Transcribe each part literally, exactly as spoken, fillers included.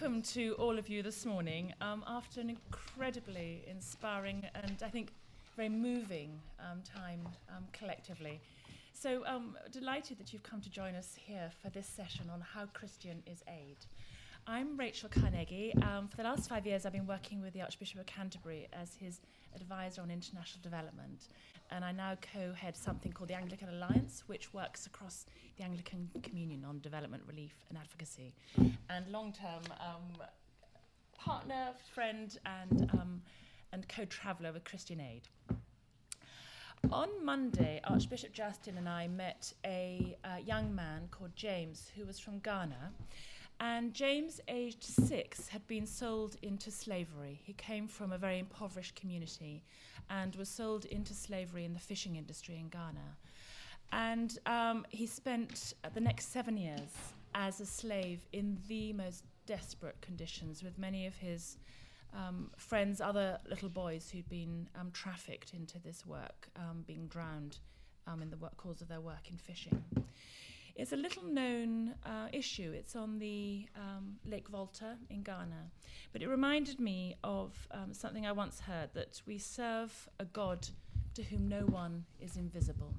welcome to all of you this morning um, after an incredibly inspiring and, I think, very moving um, time um, collectively. So um, delighted that you've come to join us here for this session on How Christian is Aid. I'm Rachel Carnegie. Um, for the last five years, I've been working with the Archbishop of Canterbury as his advisor on international development. And I now co-head something called the Anglican Alliance, which works across the Anglican Communion on development, relief, and advocacy. And long-term um, partner, friend, and, um, and co-traveller with Christian Aid. On Monday, Archbishop Justin and I met a uh, young man called James, who was from Ghana. And James, aged six, had been sold into slavery. He came from a very impoverished community and was sold into slavery in the fishing industry in Ghana. And um, he spent the next seven years as a slave in the most desperate conditions with many of his um, friends, other little boys who'd been um, trafficked into this work, um, being drowned um, in the work cause of their work in fishing. It's a little-known uh, issue. It's on the um, Lake Volta in Ghana. But it reminded me of um, something I once heard, that we serve a God to whom no one is invisible.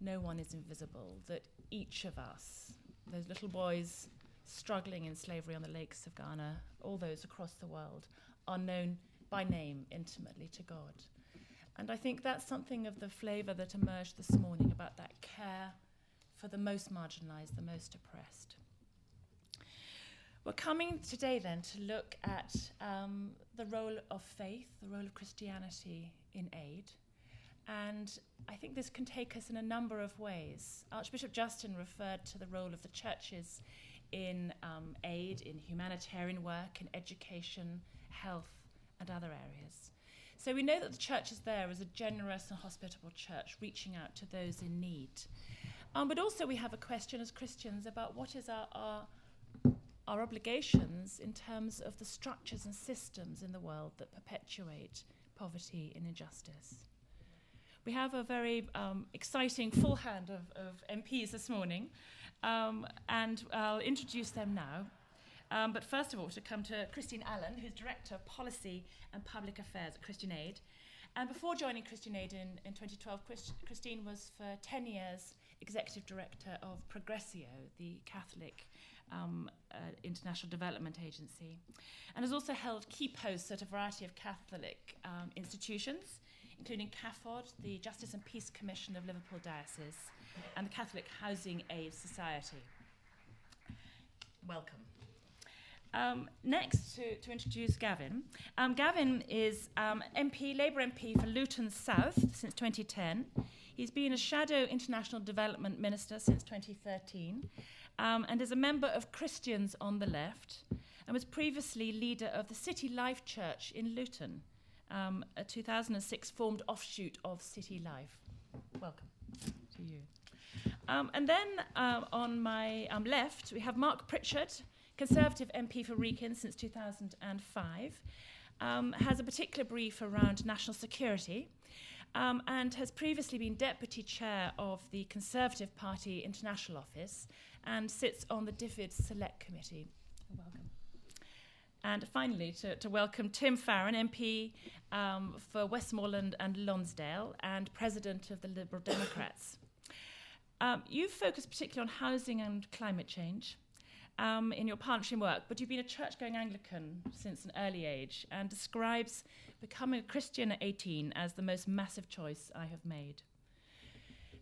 No one is invisible, that each of us, those little boys struggling in slavery on the lakes of Ghana, all those across the world, are known by name intimately to God. And I think that's something of the flavour that emerged this morning about that care for the most marginalised, the most oppressed. We're coming today then to look at um, the role of faith, the role of Christianity in aid. And I think this can take us in a number of ways. Archbishop Justin referred to the role of the churches in um, aid, in humanitarian work, in education, health, and other areas. So we know that the church is there as a generous and hospitable church, reaching out to those in need. Um, but also we have a question as Christians about what is our, our our obligations in terms of the structures and systems in the world that perpetuate poverty and injustice. We have a very um, exciting full hand of, of M Ps this morning, um, and I'll introduce them now. Um, but first of all, to come to Christine Allen, who's Director of Policy and Public Affairs at Christian Aid. And before joining Christian Aid in, in twenty twelve, Christ- Christine was for ten years Executive Director of Progressio, the Catholic um, uh, International Development Agency, and has also held key posts at a variety of Catholic um, institutions, including CAFOD, the Justice and Peace Commission of Liverpool Diocese, and the Catholic Housing Aid Society. Welcome. Um, next, to, to introduce Gavin. Um, Gavin is um, M P, Labour M P for Luton South since twenty ten. He's been a shadow international development minister since twenty thirteen, um, and is a member of Christians on the Left, and was previously leader of the City Life Church in Luton, um, a two thousand six formed offshoot of City Life. Welcome to you. Um, and then uh, on my um, left, we have Mark Pritchard, Conservative M P for Wrekin since two thousand five, um, has a particular brief around national security, Um, and has previously been Deputy Chair of the Conservative Party International Office and sits on the D F I D Select Committee. Welcome. And finally, to, to welcome Tim Farron, M P um, for Westmoreland and Lonsdale and President of the Liberal Democrats. Um, you've focused particularly on housing and climate change um, in your partnership work, but you've been a church-going Anglican since an early age and describes becoming a Christian at eighteen as the most massive choice I have made.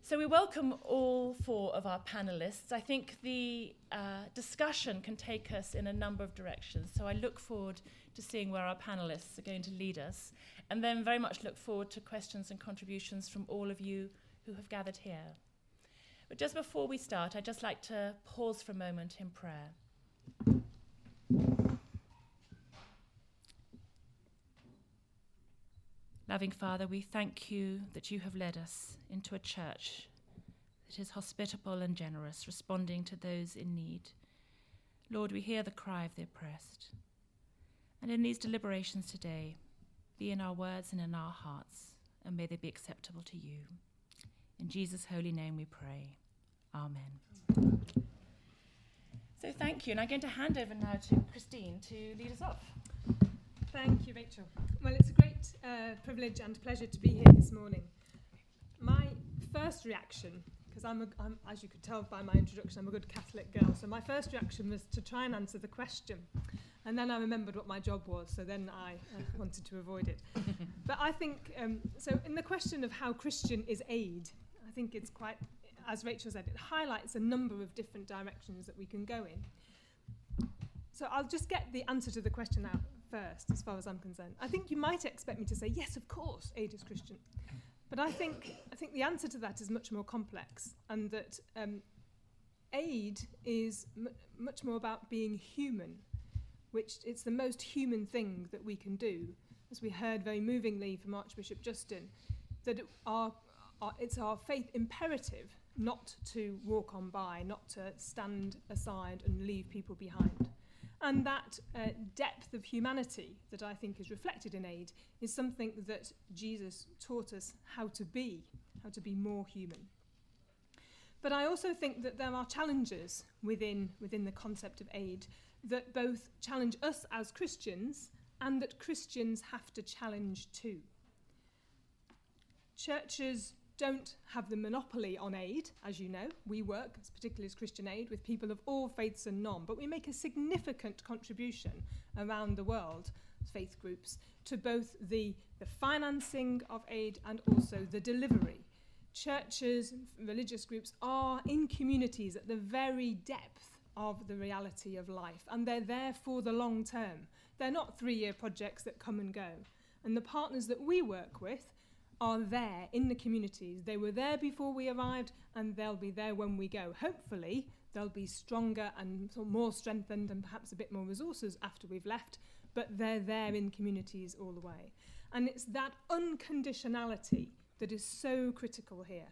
So we welcome all four of our panellists. I think the uh, discussion can take us in a number of directions, so I look forward to seeing where our panellists are going to lead us, and then very much look forward to questions and contributions from all of you who have gathered here. But just before we start, I'd just like to pause for a moment in prayer. Loving Father, we thank you that you have led us into a church that is hospitable and generous, responding to those in need. Lord, we hear the cry of the oppressed. And in these deliberations today, be in our words and in our hearts, and may they be acceptable to you. In Jesus' holy name we pray. Amen. So thank Thank you, and I'm going to hand over now to Christine to lead us off. Thank you, Rachel. Well, it's a great uh, privilege and pleasure to be here this morning. My first reaction, because I'm, I'm, as you could tell by my introduction, I'm a good Catholic girl, so my first reaction was to try and answer the question. And then I remembered what my job was, so then I uh, wanted to avoid it. But I think, um, so in the question of how Christian is aid, I think it's quite, as Rachel said, it highlights a number of different directions that we can go in. So I'll just get the answer to the question out first, as far as I'm concerned. I think you might expect me to say, yes, of course, aid is Christian. But I think, I think the answer to that is much more complex, and that um, aid is m much more about being human, which it's the most human thing that we can do. As we heard very movingly from Archbishop Justin, that it our, our, it's our faith imperative not to walk on by, not to stand aside and leave people behind. And that uh, depth of humanity that I think is reflected in aid is something that Jesus taught us how to be, how to be more human. But I also think that there are challenges within, within the concept of aid that both challenge us as Christians and that Christians have to challenge too. Churches don't have the monopoly on aid, as you know. We work, particularly as Christian Aid, with people of all faiths and none, but we make a significant contribution around the world, faith groups, to both the, the financing of aid and also the delivery. Churches, religious groups are in communities at the very depth of the reality of life, and they're there for the long term. They're not three-year projects that come and go. And the partners that we work with are there in the communities. They were there before we arrived, and they'll be there when we go. Hopefully, they'll be stronger and more strengthened and perhaps a bit more resources after we've left, but they're there in communities all the way. And it's that unconditionality that is so critical here.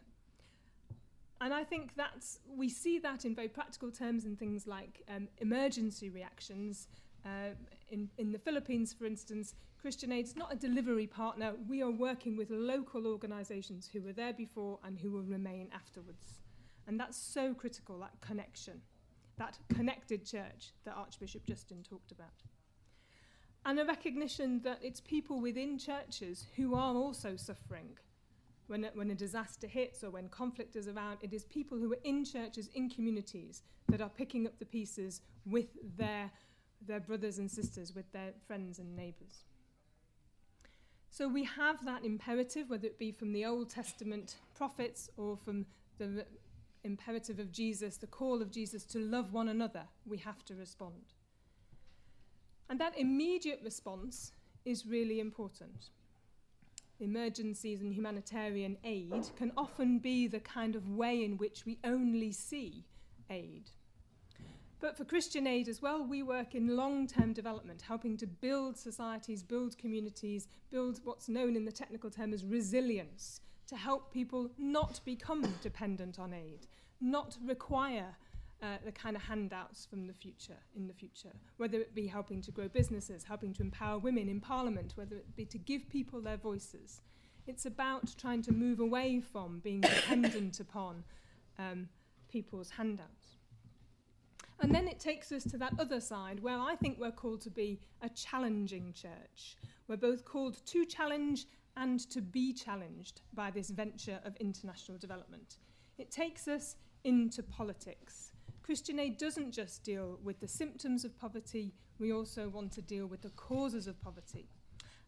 And I think that's, we see that in very practical terms in things like um, emergency reactions. Uh, in, in the Philippines, for instance, Christian Aid is not a delivery partner. We are working with local organisations who were there before and who will remain afterwards. And that's so critical, that connection, that connected church that Archbishop Justin talked about. And a recognition that it's people within churches who are also suffering. When a, when a disaster hits or when conflict is around, it is people who are in churches, in communities, that are picking up the pieces with their, their brothers and sisters, with their friends and neighbours. So we have that imperative, whether it be from the Old Testament prophets or from the imperative of Jesus, the call of Jesus to love one another, we have to respond. And that immediate response is really important. Emergencies and humanitarian aid can often be the kind of way in which we only see aid. But for Christian Aid as well, we work in long-term development, helping to build societies, build communities, build what's known in the technical term as resilience, to help people not become dependent on aid, not require Uh, the kind of handouts from the future, in the future, whether it be helping to grow businesses, helping to empower women in Parliament, whether it be to give people their voices. It's about trying to move away from being dependent upon um, people's handouts. And then it takes us to that other side, where I think we're called to be a challenging church. We're both called to challenge and to be challenged by this venture of international development. It takes us into politics. Christian Aid doesn't just deal with the symptoms of poverty, we also want to deal with the causes of poverty.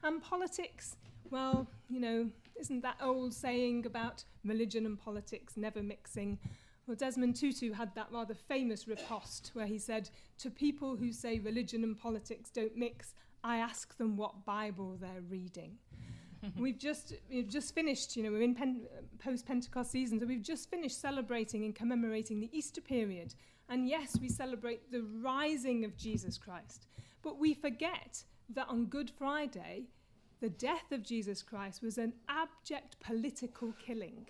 And politics, well, you know, isn't that old saying about religion and politics never mixing? Well, Desmond Tutu had that rather famous riposte where he said, to people who say religion and politics don't mix, I ask them what Bible they're reading. We've just, we've just finished, you know, we're in pen, post-Pentecost season, so we've just finished celebrating and commemorating the Easter period. And yes, we celebrate the rising of Jesus Christ, but we forget that on Good Friday, the death of Jesus Christ was an abject political killing.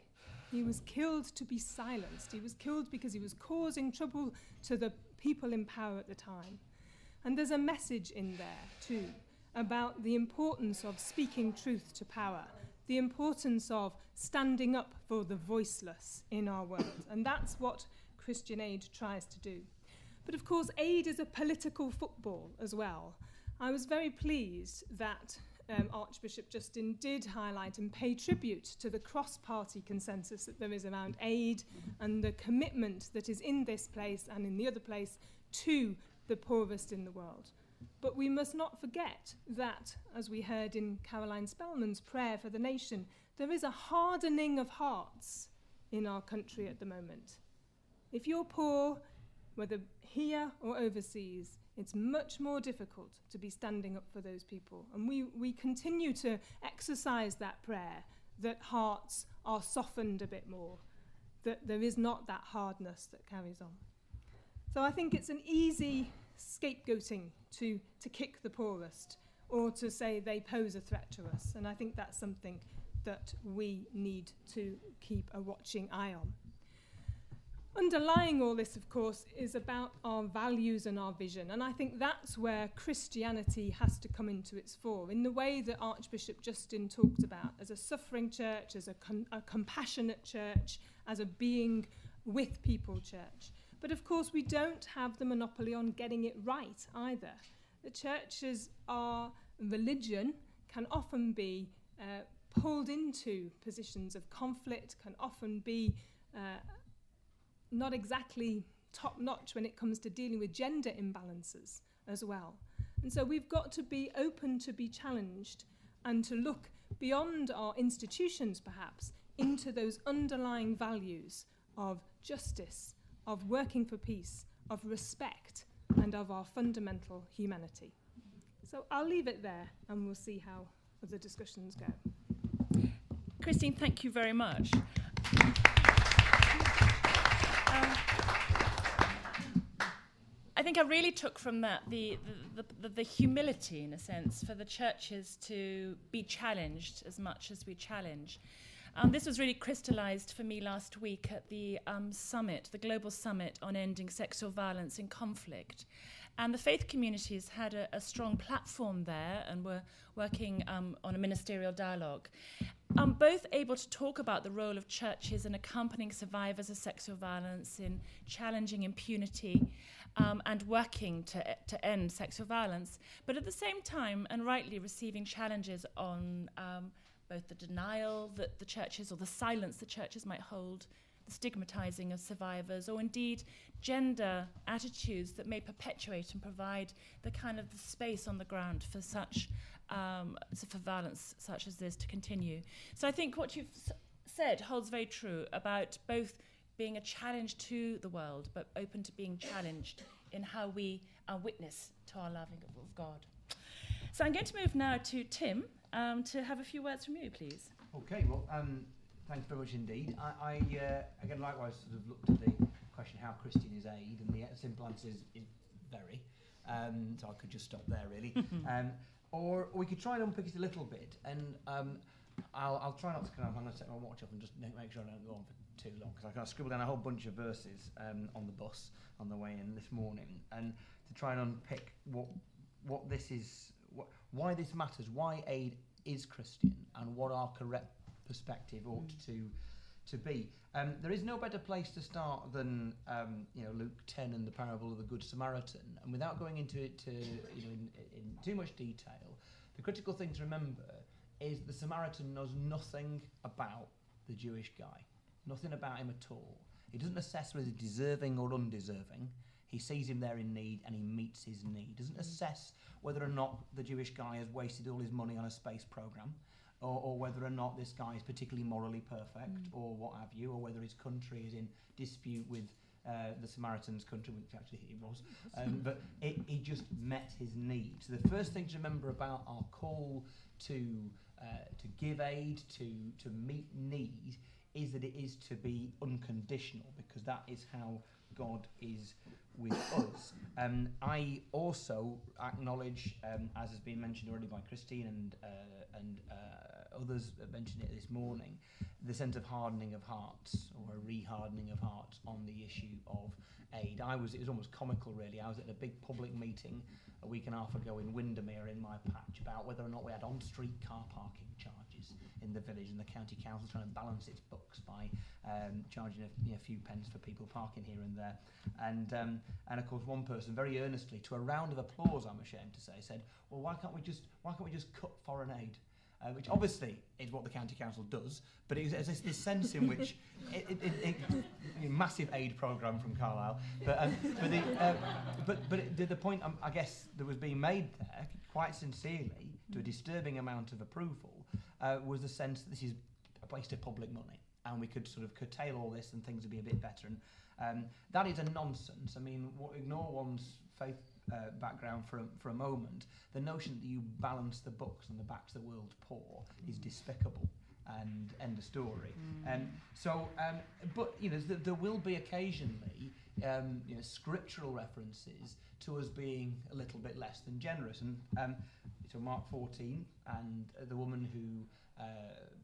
He was killed to be silenced. He was killed because he was causing trouble to the people in power at the time. And there's a message in there, too, about the importance of speaking truth to power, the importance of standing up for the voiceless in our world. And that's what Christian Aid tries to do. But of course, aid is a political football as well. I was very pleased that um, Archbishop Justin did highlight and pay tribute to the cross-party consensus that there is around aid and the commitment that is in this place and in the other place to the poorest in the world. But we must not forget that, as we heard in Caroline Spellman's prayer for the nation, there is a hardening of hearts in our country at the moment. If you're poor, whether here or overseas, it's much more difficult to be standing up for those people. And we, we continue to exercise that prayer that hearts are softened a bit more, that there is not that hardness that carries on. So I think it's an easy scapegoating to, to kick the poorest or to say they pose a threat to us. And I think that's something that we need to keep a watching eye on. Underlying all this, of course, is about our values and our vision, and I think that's where Christianity has to come into its fore, in the way that Archbishop Justin talked about, as a suffering church, as a, com- a compassionate church, as a being with people church. But of course, we don't have the monopoly on getting it right either. The churches, our religion, can often be uh, pulled into positions of conflict, can often be Uh, not exactly top-notch when it comes to dealing with gender imbalances as well. And so we've got to be open to be challenged and to look beyond our institutions, perhaps, into those underlying values of justice, of working for peace, of respect, and of our fundamental humanity. So I'll leave it there, and we'll see how the discussions go. Christine, thank you very much. I think I really took from that the the, the the humility, in a sense, for the churches to be challenged as much as we challenge. Um, this was really crystallized for me last week at the um, summit, the global summit on ending sexual violence in conflict. And the faith communities had a, a strong platform there and were working um, on a ministerial dialogue. Um, both able to talk about the role of churches in accompanying survivors of sexual violence, in challenging impunity, um, and working to, to end sexual violence, but at the same time, and rightly, receiving challenges on um, both the denial that the churches, or the silence the churches might hold, the stigmatizing of survivors, or indeed gender attitudes that may perpetuate and provide the kind of the space on the ground for such Um, so for violence such as this to continue. So I think what you've s- said holds very true about both being a challenge to the world, but open to being challenged in how we are witness to our loving of God. So I'm going to move now to Tim um, to have a few words from you, please. Okay, well, um, thanks very much indeed. I, I uh, again, likewise, sort of looked at the question, how Christian is aid, and the simple answer is, is very. Um, so I could just stop there, really. um, Or we could try and unpick it a little bit, and um, I'll, I'll try not to. Kind of, I'm going to set my watch up and just make sure I don't go on for too long, because I kind of scribbled down a whole bunch of verses um, on the bus on the way in this morning, and to try and unpick what what this is, what, why this matters, why aid is Christian, and what our correct perspective ought mm. to to be. Um, there is no better place to start than um, you know Luke ten and the parable of the Good Samaritan. And without going into it to, you know, in, in too much detail, the critical thing to remember is the Samaritan knows nothing about the Jewish guy, nothing about him at all. He doesn't assess whether he's deserving or undeserving. He sees him there in need and he meets his need. Doesn't assess whether or not the Jewish guy has wasted all his money on a space program. Or, or whether or not this guy is particularly morally perfect, mm. or what have you, or whether his country is in dispute with uh, the Samaritan's country, which actually it was. Um, but it, he just met his need. So the first thing to remember about our call to uh, to give aid, to to meet need, is that it is to be unconditional, because that is how God is with us. Um, I also acknowledge, um, as has been mentioned already by Christine and uh, and uh, others have mentioned it this morning, the sense of hardening of hearts, or a re-hardening of hearts on the issue of aid. I was it was almost comical, really. I was at a big public meeting a week and a half ago in Windermere, in my patch, about whether or not we had on-street car parking charges. churches in the village, and the county council trying to balance its books by um, charging a, you know, few pence for people parking here and there. And um, and of course, one person very earnestly, to a round of applause, I'm ashamed to say, said, "Well, why can't we just why can't we just cut foreign aid?" Uh, which obviously is what the county council does, but it was this, this sense in which it, it, it, it, massive aid programme from Carlisle. But um, but, the, uh, but but it, the, the point um, I guess that was being made there, quite sincerely, to a disturbing amount of approval, uh, was the sense that this is a waste of public money, and we could sort of curtail all this, and things would be a bit better. And um, that is a nonsense. I mean, what, ignore one's faith. Uh, background for a, for a moment, the notion that you balance the books on the backs of the world poor is despicable, and end of story. Mm. Um, so, um, but you know, th there will be occasionally um, you know, scriptural references to us being a little bit less than generous. And um, so, Mark fourteen, and uh, the woman who uh,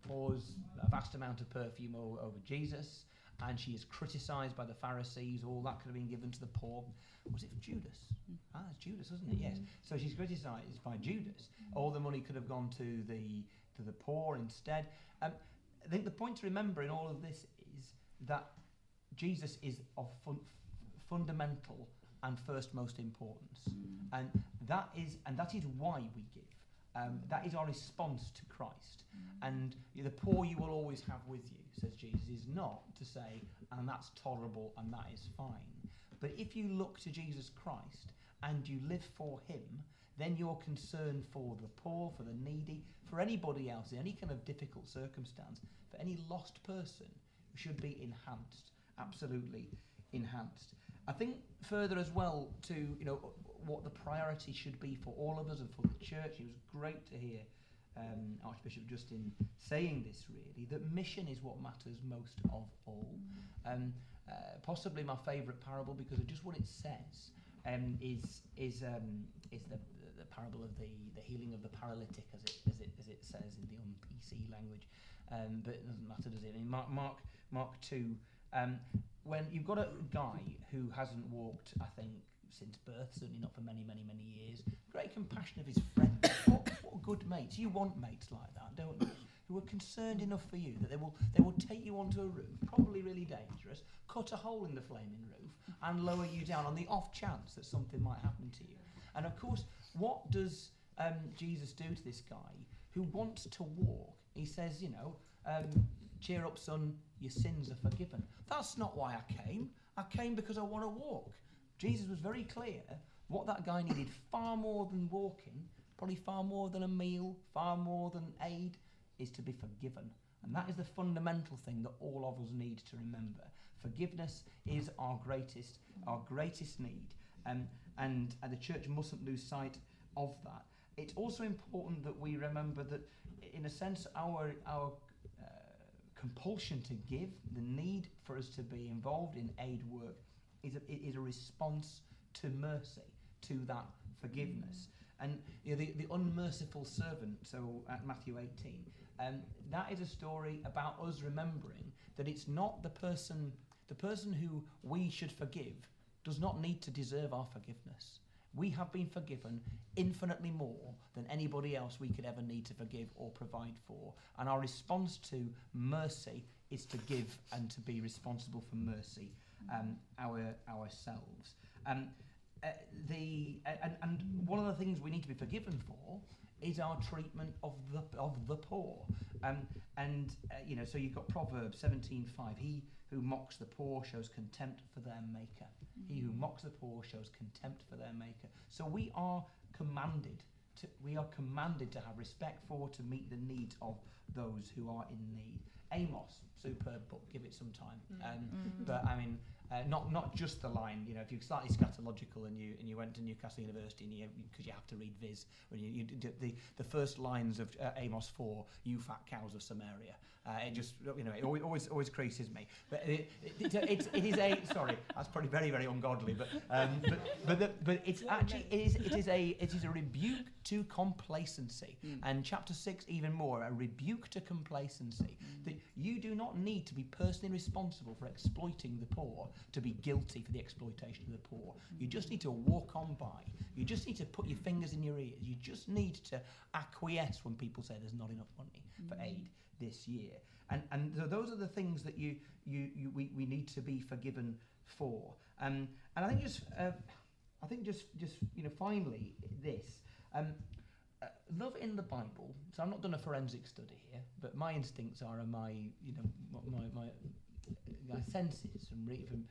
pours a vast amount of perfume o over Jesus, and she is criticised by the Pharisees. All that could have been given to the poor. Was it Judas? Mm. Ah, it's Judas, wasn't it? Mm. Yes. So she's criticised by Judas. Mm. All the money could have gone to the to the poor instead. Um, I think the point to remember in all of this is that Jesus is of fun fundamental and first most importance, mm. and that is and that is why we give. Um, that is our response to Christ. Mm. And the poor you will always have with you, says Jesus, is not to say, and that's tolerable and that is fine. But if you look to Jesus Christ and you live for him, then you're concerned for the poor, for the needy, for anybody else in any kind of difficult circumstance, for any lost person, should be enhanced, absolutely enhanced. I think further as well to, you know, what the priority should be for all of us and for the church. It was great to hear um, Archbishop Justin saying this, really, that mission is what matters most of all. Um, Uh, possibly my favourite parable, because of just what it says, um, is is um, is the, the parable of the, the healing of the paralytic, as it as it as it says in the un P C language, um, but it doesn't matter, does it? In Mark Mark Mark two, um, when you've got a guy who hasn't walked, I think, since birth, certainly not for many many many years. Great compassion of his friend. what, what good mates! You want mates like that, don't you? Who are concerned enough for you that they will they will take you onto a roof, probably really dangerous, cut a hole in the flaming roof, and lower you down on the off chance that something might happen to you. And of course, what does um, Jesus do to this guy who wants to walk? He says, you know, um, cheer up, son, your sins are forgiven. That's not why I came. I came because I want to walk. Jesus was very clear what that guy needed far more than walking, probably far more than a meal, far more than aid, is to be forgiven. And that is the fundamental thing that all of us need to remember. Forgiveness is our greatest, our greatest need, um, and, and the church mustn't lose sight of that. It's also important that we remember that, in a sense, our, our uh, compulsion to give, the need for us to be involved in aid work, is a, is a response to mercy, to that forgiveness. And you know, the, the unmerciful servant, so at Matthew eighteen, um, that is a story about us remembering that it's not the person, the person who we should forgive does not need to deserve our forgiveness. We have been forgiven infinitely more than anybody else we could ever need to forgive or provide for. And our response to mercy is to give and to be responsible for mercy um, our, ourselves. Um, Uh, the uh, and, and one of the things we need to be forgiven for is our treatment of the of the poor, um, and uh, you know, so you've got Proverbs seventeen five. He who mocks the poor shows contempt for their maker. Mm-hmm. He who mocks the poor shows contempt for their maker. So we are commanded to we are commanded to have respect for, to meet the needs of those who are in need. Amos, superb book. Give it some time, mm-hmm. um, mm-hmm. but I mean. Uh, not not just the line, you know, if you're slightly scatological and you and you went to Newcastle University and you because you have to read Viz, when you, you d the the first lines of uh, Amos four, you fat cows of Samaria, Uh, it just, you know, it always always creases me. But it it, it, it is a sorry, that's probably very very ungodly. But um, but but, the, but it's actually it is it is a it is a rebuke to complacency, mm. and chapter six even more, a rebuke to complacency, mm. that you do not need to be personally responsible for exploiting the poor to be guilty for the exploitation of the poor. You just need to walk on by. You just need to put your fingers in your ears. You just need to acquiesce when people say there's not enough money mm. for aid this year. And and so those are the things that you you, you we, we need to be forgiven for. Um, and I think just uh, I think just just you know finally this um, uh, love in the Bible. So I've not done a forensic study here, but my instincts are and my you know my my, my senses from re- from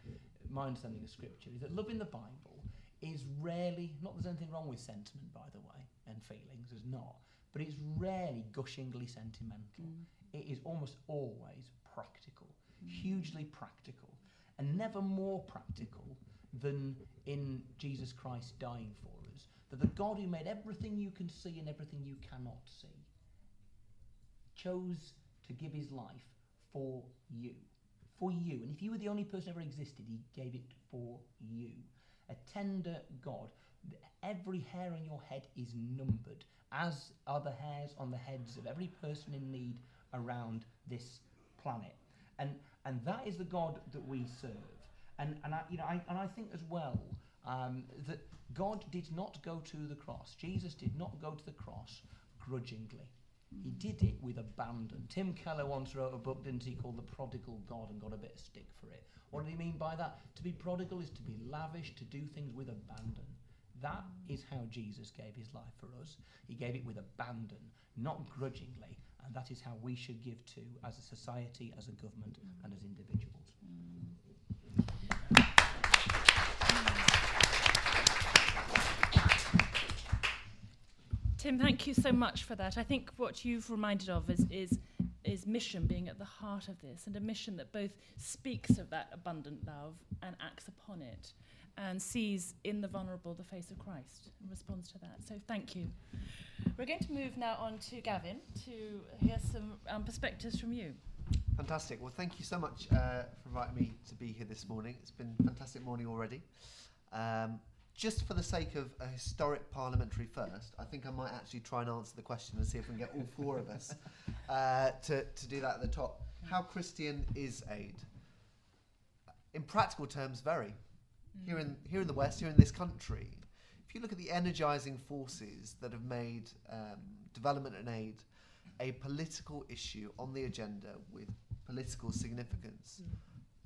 my understanding of Scripture is that love in the Bible is rarely, not that there's anything wrong with sentiment, by the way, and feelings, there's not, but it's rarely gushingly sentimental. Mm. It is almost always practical, mm. hugely practical, and never more practical than in Jesus Christ dying for us, that the God who made everything you can see and everything you cannot see chose to give his life for you, for you. And if you were the only person who ever existed, he gave it for you. A tender God. Every hair on your head is numbered, as are the hairs on the heads of every person in need around this planet. And and that is the God that we serve. And and I you know I and I think as well um, that God did not go to the cross. Jesus did not go to the cross grudgingly. He did it with abandon. Tim Keller once wrote a book, didn't he, called The Prodigal God, and got a bit of stick for it. What did he mean by that? To be prodigal is to be lavish, to do things with abandon. That is how Jesus gave his life for us. He gave it with abandon, not grudgingly, and that is how we should give to as a society, as a government, and as individuals. Tim, thank you so much for that. I think what you've reminded of is, is is mission being at the heart of this, and a mission that both speaks of that abundant love and acts upon it, and sees in the vulnerable the face of Christ and responds to that. So thank you. We're going to move now on to Gavin to hear some um, perspectives from you. Fantastic. Well, thank you so much uh, for inviting me to be here this morning. It's been a fantastic morning already. Um, Just for the sake of a historic parliamentary first, I think I might actually try and answer the question and see if we can get all four of us uh, to, to do that at the top. How Christian is aid? In practical terms, very. Mm. Here in here in the West, here in this country, if you look at the energising forces that have made um, development and aid a political issue on the agenda with political significance, mm.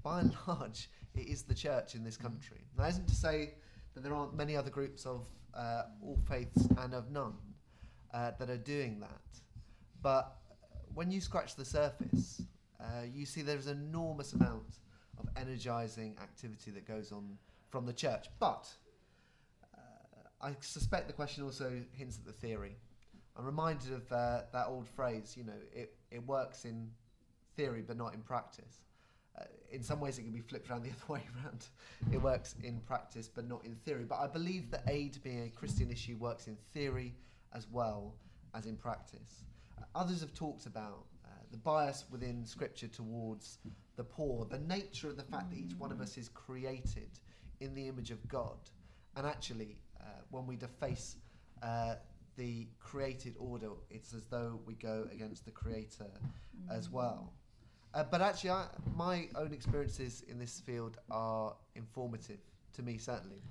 by and large, it is the church in this country. That isn't to say that there aren't many other groups of uh, all faiths and of none uh, that are doing that. But when you scratch the surface, uh, you see there's an enormous amount of energising activity that goes on from the church. But uh, I suspect the question also hints at the theory. I'm reminded of uh, that old phrase, you know, it, it works in theory but not in practice. Uh, in some ways it can be flipped around the other way around. It works in practice but not in theory. But I believe that aid being a Christian issue works in theory as well as in practice. Uh, others have talked about uh, the bias within Scripture towards the poor, the nature of the fact that each one of us is created in the image of God. And actually, uh, when we deface uh, the created order, it's as though we go against the Creator as well. Uh, but actually, I, my own experiences in this field are informative to me, certainly.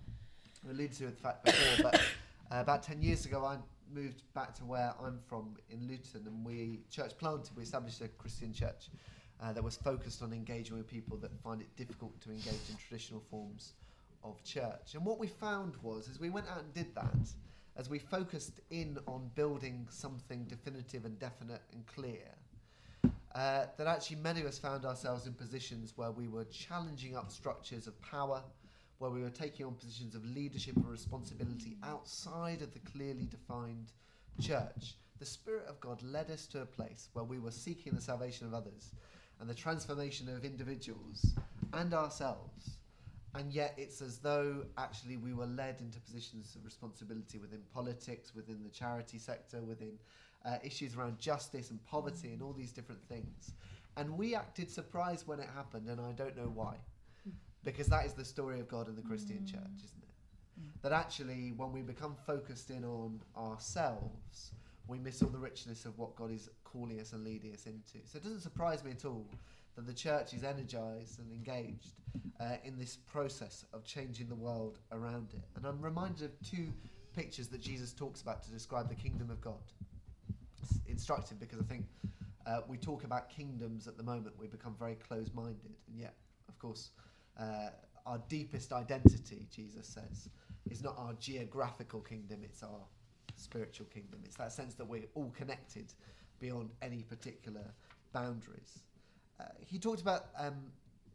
I alluded to the fact before, but uh, about ten years ago, I moved back to where I'm from in Luton, and we church planted. We established a Christian church uh, that was focused on engaging with people that find it difficult to engage in traditional forms of church. And what we found was, as we went out and did that, as we focused in on building something definitive and definite and clear, Uh, that actually many of us found ourselves in positions where we were challenging up structures of power, where we were taking on positions of leadership and responsibility outside of the clearly defined church. The Spirit of God led us to a place where we were seeking the salvation of others and the transformation of individuals and ourselves, and yet it's as though actually we were led into positions of responsibility within politics, within the charity sector, within uh, issues around justice and poverty and all these different things. And we acted surprised when it happened, and I don't know why. Because that is the story of God and the Christian mm. church, isn't it? Mm. That actually, when we become focused in on ourselves, we miss all the richness of what God is calling us and leading us into. So it doesn't surprise me at all that the church is energised and engaged uh, in this process of changing the world around it. And I'm reminded of two pictures that Jesus talks about to describe the kingdom of God. It's instructive because I think uh, we talk about kingdoms at the moment. We become very closed-minded. And yet, of course, uh, our deepest identity, Jesus says, is not our geographical kingdom, it's our spiritual kingdom. It's that sense that we're all connected beyond any particular boundaries. Uh, he talked about um,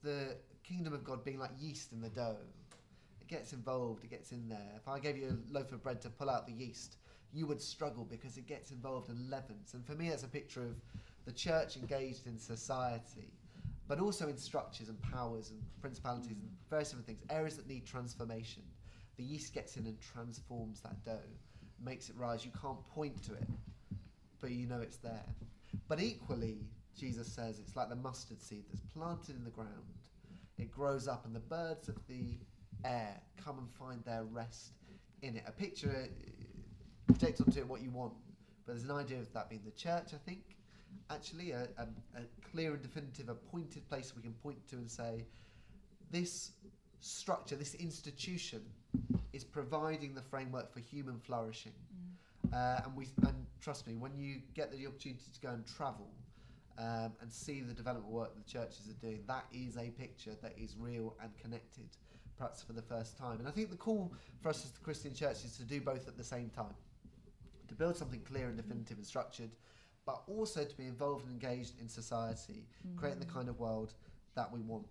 the kingdom of God being like yeast in the dough. It gets involved, it gets in there. If I gave you a loaf of bread to pull out the yeast, you would struggle because it gets involved and leavens. And for me, that's a picture of the church engaged in society, but also in structures and powers and principalities and various different things, areas that need transformation. The yeast gets in and transforms that dough, makes it rise. You can't point to it, but you know it's there. But equally, Jesus says, it's like the mustard seed that's planted in the ground. It grows up and the birds of the air come and find their rest in it. A picture projects onto it what you want, but there's an idea of that being the church, I think. Actually, a, a, a clear and definitive, appointed place we can point to and say, this structure, this institution is providing the framework for human flourishing. Mm. Uh, and we and trust me, when you get the opportunity to go and travel um, and see the development work the churches are doing, that is a picture that is real and connected, perhaps for the first time. And I think the call for us as the Christian church is to do both at the same time, to build something clear and definitive and structured, but also to be involved and engaged in society, mm-hmm. creating the kind of world that we want.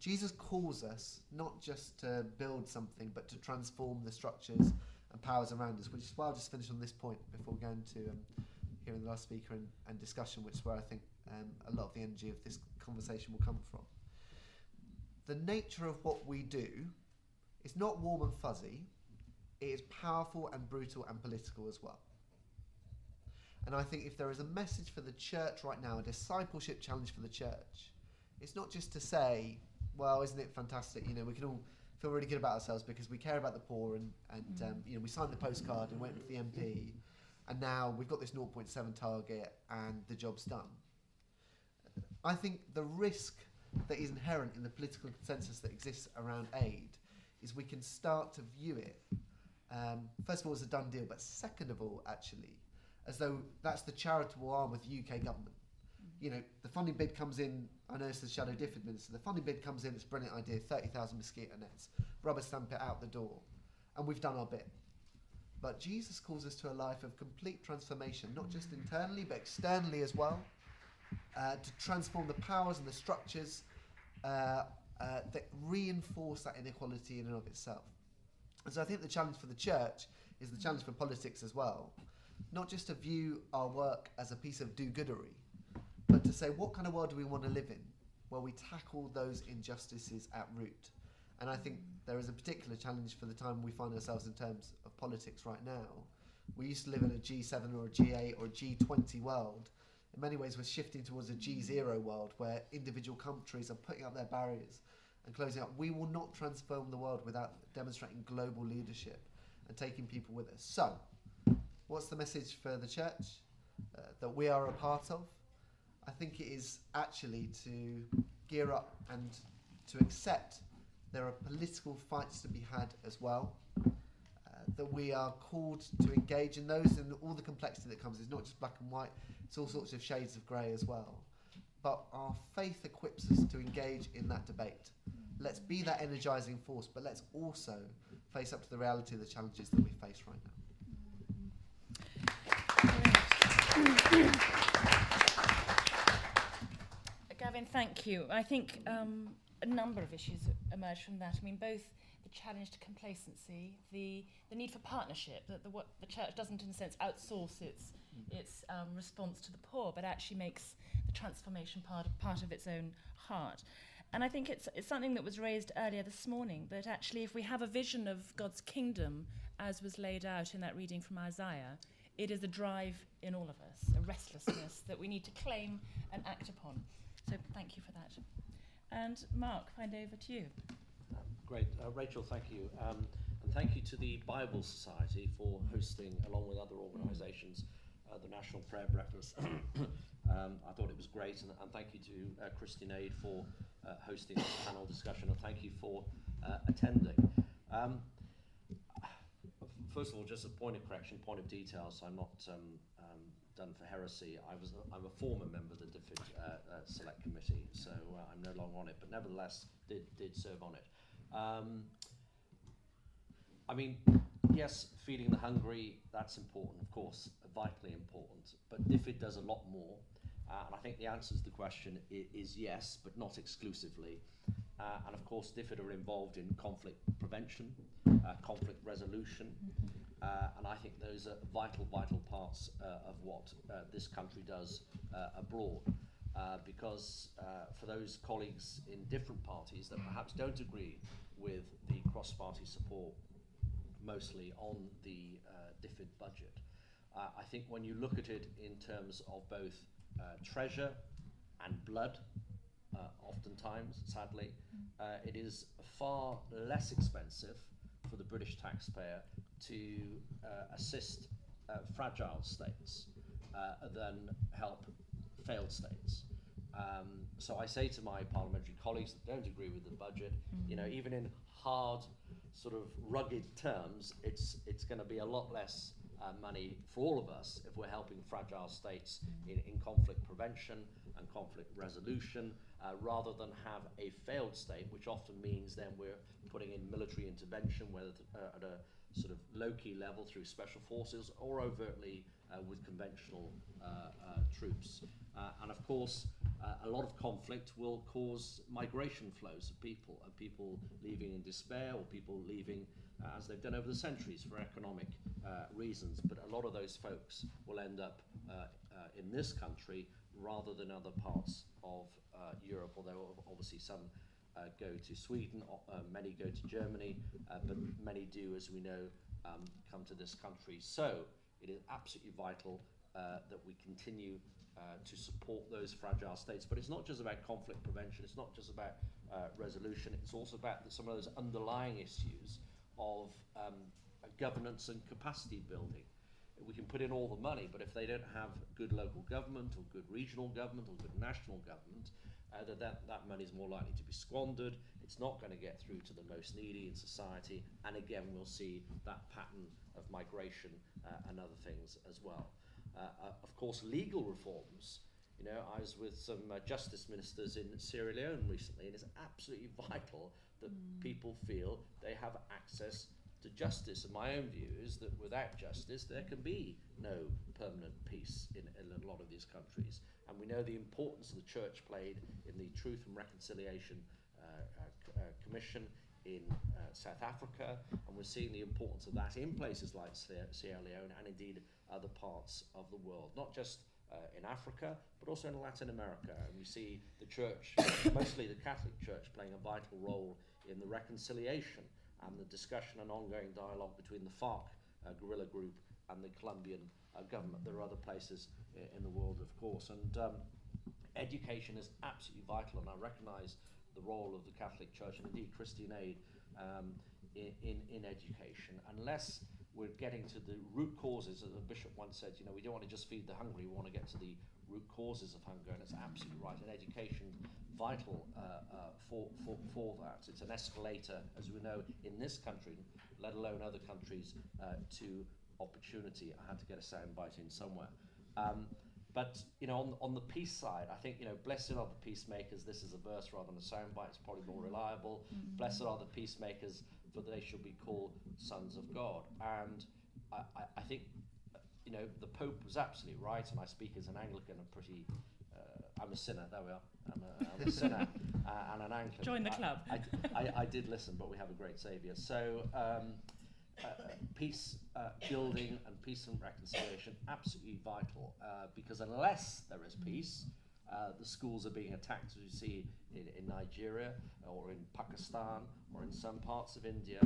Jesus calls us not just to build something, but to transform the structures and powers around us, which is why I'll just finish on this point before going to um, hearing the last speaker and, and discussion, which is where I think um, a lot of the energy of this conversation will come from. The nature of what we do is not warm and fuzzy, it is powerful and brutal and political as well. And I think if there is a message for the church right now, a discipleship challenge for the church, it's not just to say, well, isn't it fantastic? You know, we can all feel really good about ourselves because we care about the poor and, and um, you know, we signed the postcard and went with the M P and now we've got this zero point seven target and the job's done. I think the risk that is inherent in the political consensus that exists around aid is we can start to view it, um, first of all, as a done deal, but second of all, actually, as though that's the charitable arm of the U K government. You know, the funding bid comes in, I know it's the shadow D F I D minister, the funding bid comes in, it's a brilliant idea, thirty thousand mosquito nets, rubber stamp it out the door, and we've done our bit. But Jesus calls us to a life of complete transformation, not just internally, but externally as well, uh, to transform the powers and the structures uh, uh, that reinforce that inequality in and of itself. And so I think the challenge for the church is the challenge for politics as well, not just to view our work as a piece of do-goodery, but to say, what kind of world do we want to live in where we tackle those injustices at root? And I think there is a particular challenge for the time we find ourselves in terms of politics right now. We used to live in a G seven or a G eight or a G twenty world. In many ways, we're shifting towards a G zero world where individual countries are putting up their barriers and closing up. We will not transform the world without demonstrating global leadership and taking people with us. So, what's the message for the church uh, that we are a part of? I think it is actually to gear up and to accept there are political fights to be had as well, uh, that we are called to engage in those and all the complexity that comes. It's not just black and white, it's all sorts of shades of grey as well. But our faith equips us to engage in that debate. Let's be that energising force, but let's also face up to the reality of the challenges that we face right now. Gavin, thank you. I think um, a number of issues emerge from that. I mean, both the challenge to complacency, the, the need for partnership, that the, what the church doesn't, in a sense, outsource its its um, response to the poor, but actually makes the transformation part of, part of its own heart. And I think it's, it's something that was raised earlier this morning, that actually if we have a vision of God's kingdom, as was laid out in that reading from Isaiah, it is a drive in all of us, a restlessness that we need to claim and act upon. So thank you for that. And Mark, hand over to you. Um, great. Uh, Rachel, thank you. Um, and thank you to the Bible Society for hosting, along with other organisations, uh, the National Prayer Breakfast. um, I thought it was great. And, and thank you to uh, Christian Aid for uh, hosting this panel discussion. And thank you for uh, attending. Um, First of all, just a point of correction, point of detail, so I'm not um, um, done for heresy. I was, I'm a former member of the D F I D uh, uh, Select Committee, so uh, I'm no longer on it, but nevertheless did, did serve on it. Um, I mean, yes, feeding the hungry, that's important, of course, vitally important, but D F I D does a lot more, uh, and I think the answer to the question is, is yes, but not exclusively. Uh, and of course, D F I D are involved in conflict prevention, uh, conflict resolution, uh, and I think those are vital, vital parts uh, of what uh, this country does uh, abroad. Uh, because uh, for those colleagues in different parties that perhaps don't agree with the cross-party support, mostly on the uh, D F I D budget, uh, I think when you look at it in terms of both uh, treasure and blood, Uh, oftentimes, sadly, uh, it is far less expensive for the British taxpayer to uh, assist uh, fragile states uh, than help failed states. Um, so I say to my parliamentary colleagues that don't agree with the budget, you know, even in hard, sort of rugged terms, it's it's going to be a lot less uh, money for all of us if we're helping fragile states in, in conflict prevention and conflict resolution, Uh, rather than have a failed state, which often means then we're putting in military intervention, whether uh, at a sort of low-key level through special forces or overtly uh, with conventional uh, uh, troops. Uh, and of course, uh, a lot of conflict will cause migration flows of people, and people leaving in despair or people leaving, uh, as they've done over the centuries, for economic uh, reasons. But a lot of those folks will end up uh, uh, in this country rather than other parts of uh, Europe, although obviously some uh, go to Sweden, uh, many go to Germany, uh, but many do, as we know, um, come to this country. So it is absolutely vital uh, that we continue uh, to support those fragile states. But it's not just about conflict prevention, it's not just about uh, resolution, it's also about the, some of those underlying issues of um, governance and capacity building. We can put in all the money, but if they don't have good local government or good regional government or good national government, uh, that, that that money is more likely to be squandered. It's not going to get through to the most needy in society. And again, we'll see that pattern of migration uh, and other things as well. Uh, uh, of course, legal reforms. You know, I was with some uh, justice ministers in Sierra Leone recently, and it's absolutely vital that mm. people feel they have access to justice, and my own view is that without justice there can be no permanent peace in, in a lot of these countries, and we know the importance the church played in the Truth and Reconciliation uh, uh, uh, Commission in uh, South Africa, and we're seeing the importance of that in places like Sierra Leone and indeed other parts of the world, not just uh, in Africa but also in Latin America, and we see the church, mostly the Catholic Church, playing a vital role in the reconciliation and the discussion and ongoing dialogue between the FARC uh, guerrilla group and the Colombian uh, government. There are other places I in the world, of course. And um, education is absolutely vital, and I recognise the role of the Catholic Church, and indeed Christian Aid, um, in, in, in education. Unless we're getting to the root causes, as the bishop once said, you know, we don't want to just feed the hungry, we want to get to the root causes of hunger, and it's absolutely right, and education vital uh, uh, for, for, for that. It's an escalator, as we know, in this country, let alone other countries, uh, to opportunity. I had to get a soundbite in somewhere. Um, but, you know, on, on the peace side, I think, you know, blessed are the peacemakers. This is a verse rather than a soundbite, it's probably more reliable. Mm-hmm. Blessed are the peacemakers, for they shall be called sons of God. And I, I, I think, you know, the Pope was absolutely right, and I speak as an Anglican, a pretty, uh, I'm a sinner, there we are, I'm a, I'm a sinner uh, and an Anglican. Join the club. I, I, I, I did listen, but we have a great saviour. So um, uh, peace uh, building and peace and reconciliation, absolutely vital, uh, because unless there is peace, uh, the schools are being attacked, as you see in, in Nigeria or in Pakistan or in some parts of India.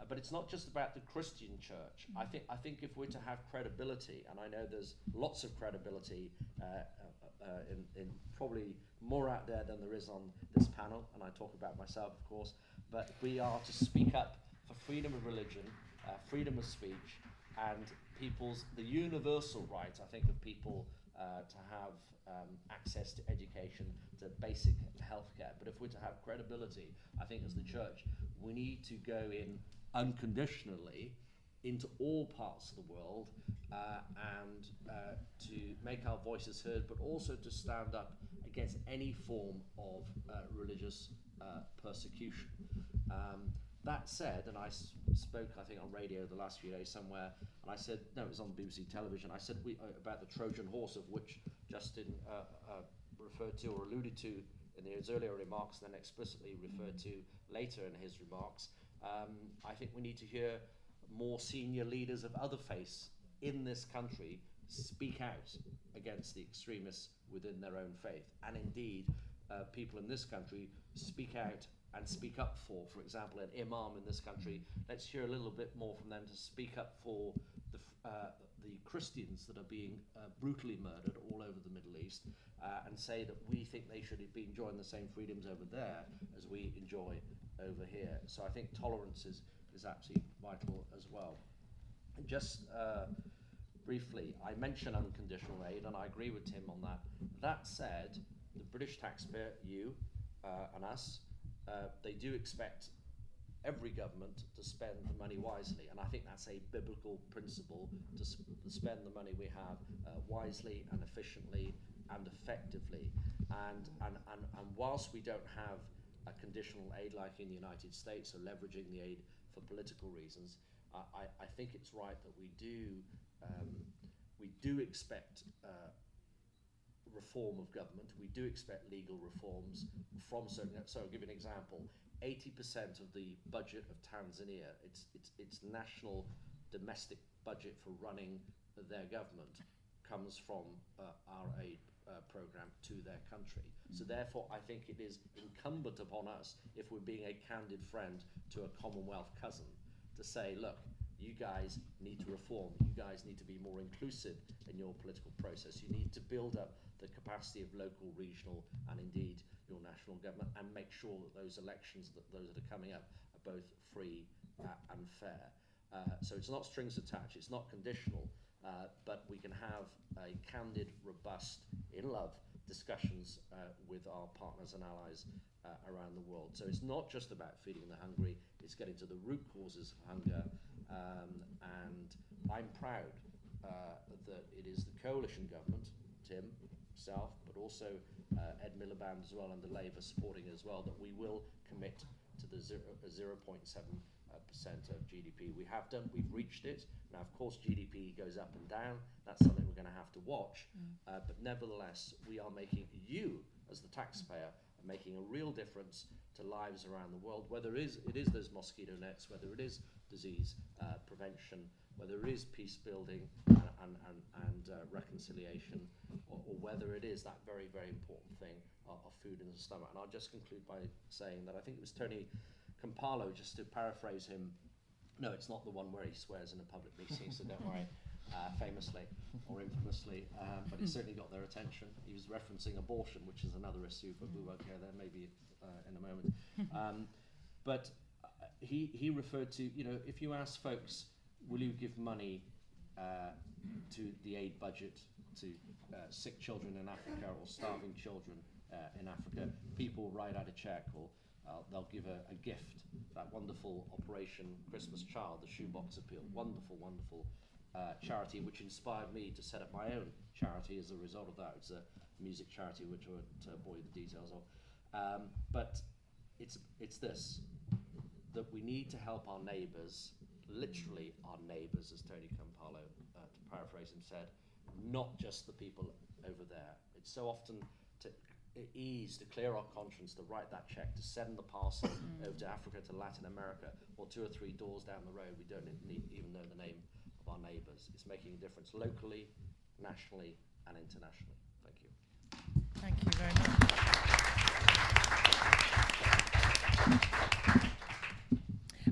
Uh, but it's not just about the Christian church. Mm-hmm. I think I think if we're to have credibility, and I know there's lots of credibility uh, uh, uh, in, in probably more out there than there is on this panel, and I talk about myself, of course, but we are to speak up for freedom of religion, uh, freedom of speech, and people's the universal right, I think, of people uh, to have um, access to education, to basic healthcare. But if we're to have credibility, I think as the church, we need to go in unconditionally into all parts of the world uh, and uh, to make our voices heard, but also to stand up against any form of uh, religious uh, persecution. Um, that said, and I s spoke, I think, on radio the last few days somewhere, and I said, no, it was on B B C television, I said we, uh, about the Trojan horse, of which Justin uh, uh, referred to or alluded to in his earlier remarks, and then explicitly referred to later in his remarks. Um, I think we need to hear more senior leaders of other faiths in this country speak out against the extremists within their own faith. And indeed, uh, people in this country speak out and speak up for, for example, an imam in this country. Let's hear a little bit more from them to speak up for the, uh, the Christians that are being uh, brutally murdered all over the Middle East, uh, and say that we think they should be enjoying the same freedoms over there as we enjoy over here. So I think tolerance is, is absolutely vital as well. And just uh, briefly, I mentioned unconditional aid, and I agree with Tim on that. That said, the British taxpayer, you uh, and us, uh, they do expect every government to spend the money wisely, and I think that's a biblical principle, to, sp to spend the money we have uh, wisely and efficiently and effectively. And, and, and, and whilst we don't have conditional aid like in the United States, so leveraging the aid for political reasons, I, I, I think it's right that we do um, we do expect uh, reform of government. We do expect legal reforms from certain. So I'll give you an example: eighty percent of the budget of Tanzania, its its its national domestic budget for running their government, comes from uh, our aid Uh, program to their country. So therefore, I think it is incumbent upon us, if we're being a candid friend to a Commonwealth cousin, to say, look, you guys need to reform, you guys need to be more inclusive in your political process, you need to build up the capacity of local, regional, and indeed your national government, and make sure that those elections, that those that are coming up, are both free uh, and fair. Uh, so it's not strings attached, it's not conditional, Uh, but we can have a candid, robust, in love discussions uh, with our partners and allies uh, around the world. So it's not just about feeding the hungry, it's getting to the root causes of hunger. Um, and I'm proud uh, that it is the coalition government, Tim, myself, but also uh, Ed Miliband as well, and the Labour supporting as well, that we will commit to the zero point seven percent of G D P. We have done, we've reached it. Now, of course, G D P goes up and down. That's something we're going to have to watch. Mm. Uh, but nevertheless, we are making, you as the taxpayer, are making a real difference to lives around the world, whether it is, it is those mosquito nets, whether it is disease uh, prevention, whether it is peace building and, and, and, and uh, reconciliation, or, or whether it is that very, very important thing of, of food in the stomach. And I'll just conclude by saying that I think it was Tony Campolo, just to paraphrase him, no, it's not the one where he swears in a public meeting, so don't worry, uh, famously or infamously, um, but it certainly got their attention. He was referencing abortion, which is another issue, but we won't go there, maybe uh, in a moment. Um, but uh, he, he referred to, you know, if you ask folks, will you give money uh, to the aid budget to uh, sick children in Africa or starving children uh, in Africa, people write out a check, or Uh, they'll give a, a gift, that wonderful Operation Christmas Child, the Shoebox Appeal, wonderful, wonderful uh, charity, which inspired me to set up my own charity as a result of that. It's a music charity, which I won't bore you with the details of. Um, but it's, it's this, that we need to help our neighbours, literally our neighbours, as Tony Campolo, uh, to paraphrase him, said, not just the people over there. It's so often to ease, to clear our conscience, to write that check, to send the parcel over to Africa, to Latin America, or two or three doors down the road. We don't need, even know the name of our neighbours. It's making a difference locally, nationally, and internationally. Thank you. Thank you very much.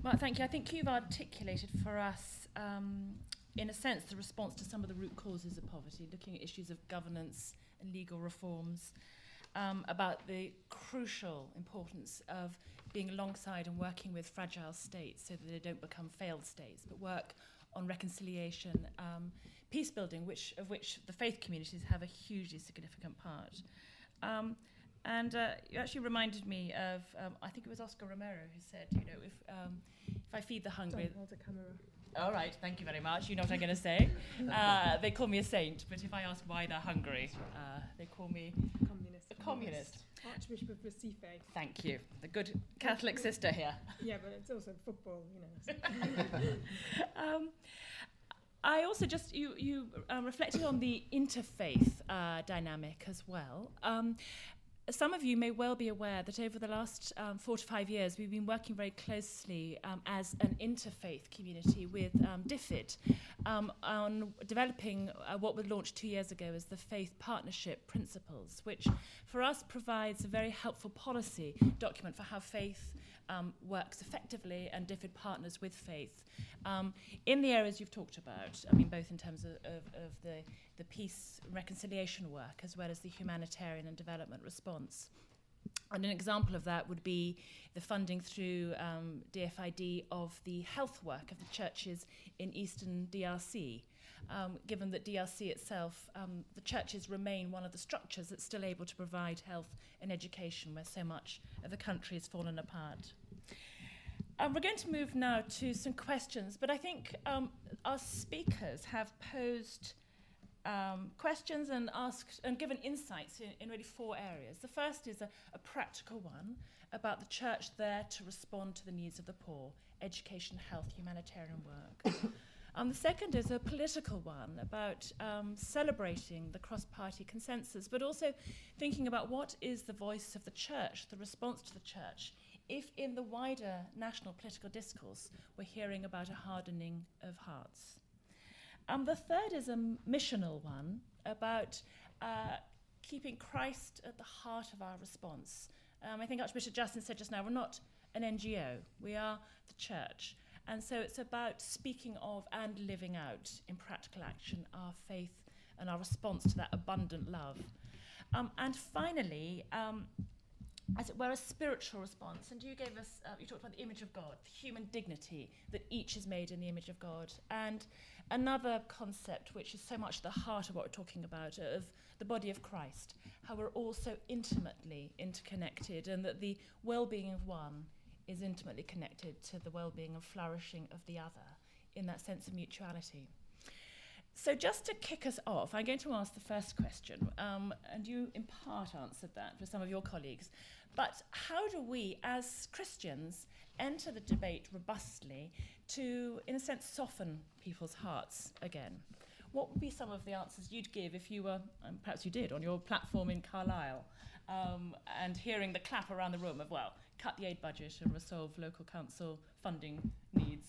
Mark, thank thank you. I think you've articulated for us, um, in a sense, the response to some of the root causes of poverty, looking at issues of governance and legal reforms, um, about the crucial importance of being alongside and working with fragile states so that they don't become failed states, but work on reconciliation, um, peace building, which, of which the faith communities have a hugely significant part. Um, and uh, you actually reminded me of, um, I think it was Oscar Romero who said, you know, if um, if I feed the hungry... Don't hold the camera. All right, thank you very much. You know what I'm going to say. Uh, they call me a saint, but if I ask why they're hungry, uh, they call me communist. a communist. Archbishop of Recife. Thank you. The good Catholic sister here. Yeah, but it's also football, you know. um, I also just, you, you uh, reflected on the interfaith uh, dynamic as well. Um, some of you may well be aware that over the last um, four to five years, we've been working very closely um, as an interfaith community with um, D F I D um, on developing uh, what was launched two years ago as the Faith Partnership Principles, which for us provides a very helpful policy document for how faith um, works effectively and D F I D partners with faith um, in the areas you've talked about, I mean, both in terms of, of, of the the peace reconciliation work, as well as the humanitarian and development response. And an example of that would be the funding through um, D F I D of the health work of the churches in eastern D R C, um, given that D R C itself, um, the churches remain one of the structures that's still able to provide health and education where so much of the country has fallen apart. Um, we're going to move now to some questions, but I think um, our speakers have posed Um, questions and asked and given insights in, in really four areas. The first is a, a practical one about the church there to respond to the needs of the poor, education, health, humanitarian work. um, the second is a political one about um, celebrating the cross-party consensus, but also thinking about what is the voice of the church, the response to the church, if in the wider national political discourse we're hearing about a hardening of hearts. Um, the third is a m- missional one about uh, keeping Christ at the heart of our response. Um, I think Archbishop Justin said just now, we're not an N G O, we are the church. And so it's about speaking of and living out in practical action our faith and our response to that abundant love. Um, and finally, um, as it were, a spiritual response. And you gave us, uh, you talked about the image of God, the human dignity that each is made in the image of God. And another concept which is so much the heart of what we're talking about, uh, of the body of Christ, how we're all so intimately interconnected and that the well-being of one is intimately connected to the well-being and flourishing of the other in that sense of mutuality. So just to kick us off, I'm going to ask the first question, um, and you in part answered that for some of your colleagues, but how do we as Christians enter the debate robustly to, in a sense, soften people's hearts again? What would be some of the answers you'd give if you were, and perhaps you did, on your platform in Carlisle, um, and hearing the clap around the room of, well, cut the aid budget and resolve local council funding needs?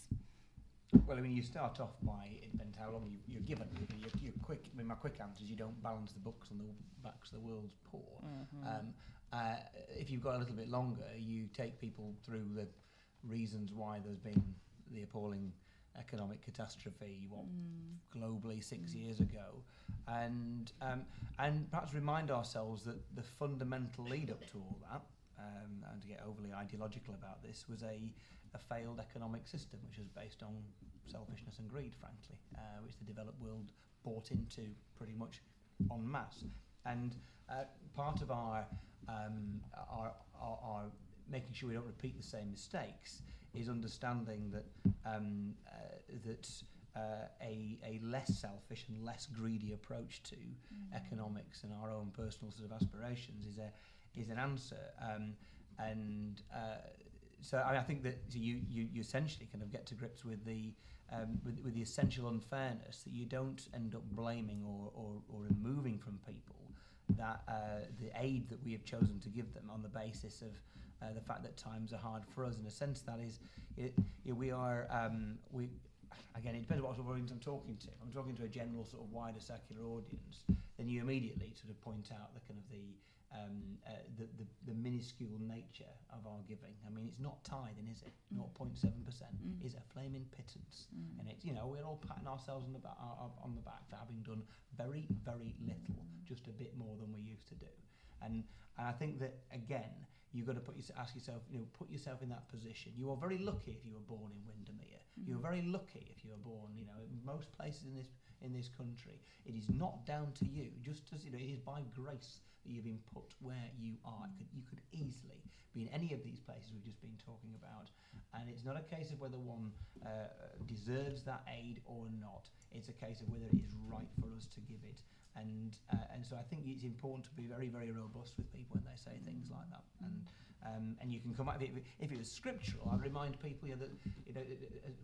Well, I mean, you start off by, it depends how long you, you're given. You're, you're quick. I mean, my quick answer is you don't balance the books on the backs of the world's poor. Mm-hmm. Um, uh, if you've got a little bit longer, you take people through the reasons why there's been the appalling economic catastrophe, what mm. globally six mm. years ago, and um, and perhaps remind ourselves that the fundamental lead up to all that, um, and to get overly ideological about this, was a a failed economic system which was based on selfishness and greed, frankly, uh, which the developed world bought into pretty much en masse. And uh, part of our, um, our, our, our making sure we don't repeat the same mistakes is understanding that um, uh, that uh, a, a less selfish and less greedy approach to mm. economics and our own personal sort of aspirations is a is an answer. Um, and uh, so I, I think that so you, you you essentially kind of get to grips with the um, with, with the essential unfairness that you don't end up blaming or or, or removing from people that uh, the aid that we have chosen to give them on the basis of Uh, the fact that times are hard for us. In a sense, that is, it, it, we are, um, we again, it depends on what sort of audience I'm talking to. If I'm talking to a general sort of wider secular audience, then you immediately sort of point out the kind of the um, uh, the, the, the minuscule nature of our giving. I mean, it's not tithing, is it? Mm. zero point seven percent mm. is a flaming pittance. Mm. And it's, you know, we're all patting ourselves on the, back, on the back for having done very, very little, mm. just a bit more than we used to do. And, and I think that, again, you've got to put your, ask yourself, you know, put yourself in that position. You are very lucky if you were born in Windermere. Mm-hmm. You're very lucky if you were born, you know, in most places in this in this country. It is not down to you. Just as, you know, it is by grace that you've been put where you are. It could, you could easily be in any of these places we've just been talking about. And it's not a case of whether one uh, deserves that aid or not. It's a case of whether it is right for us to give it. And uh, and so I think it's important to be very, very robust with people when they say things like that. And um, and you can come out of it. If it was scriptural, I'd remind people, you know, that, you know,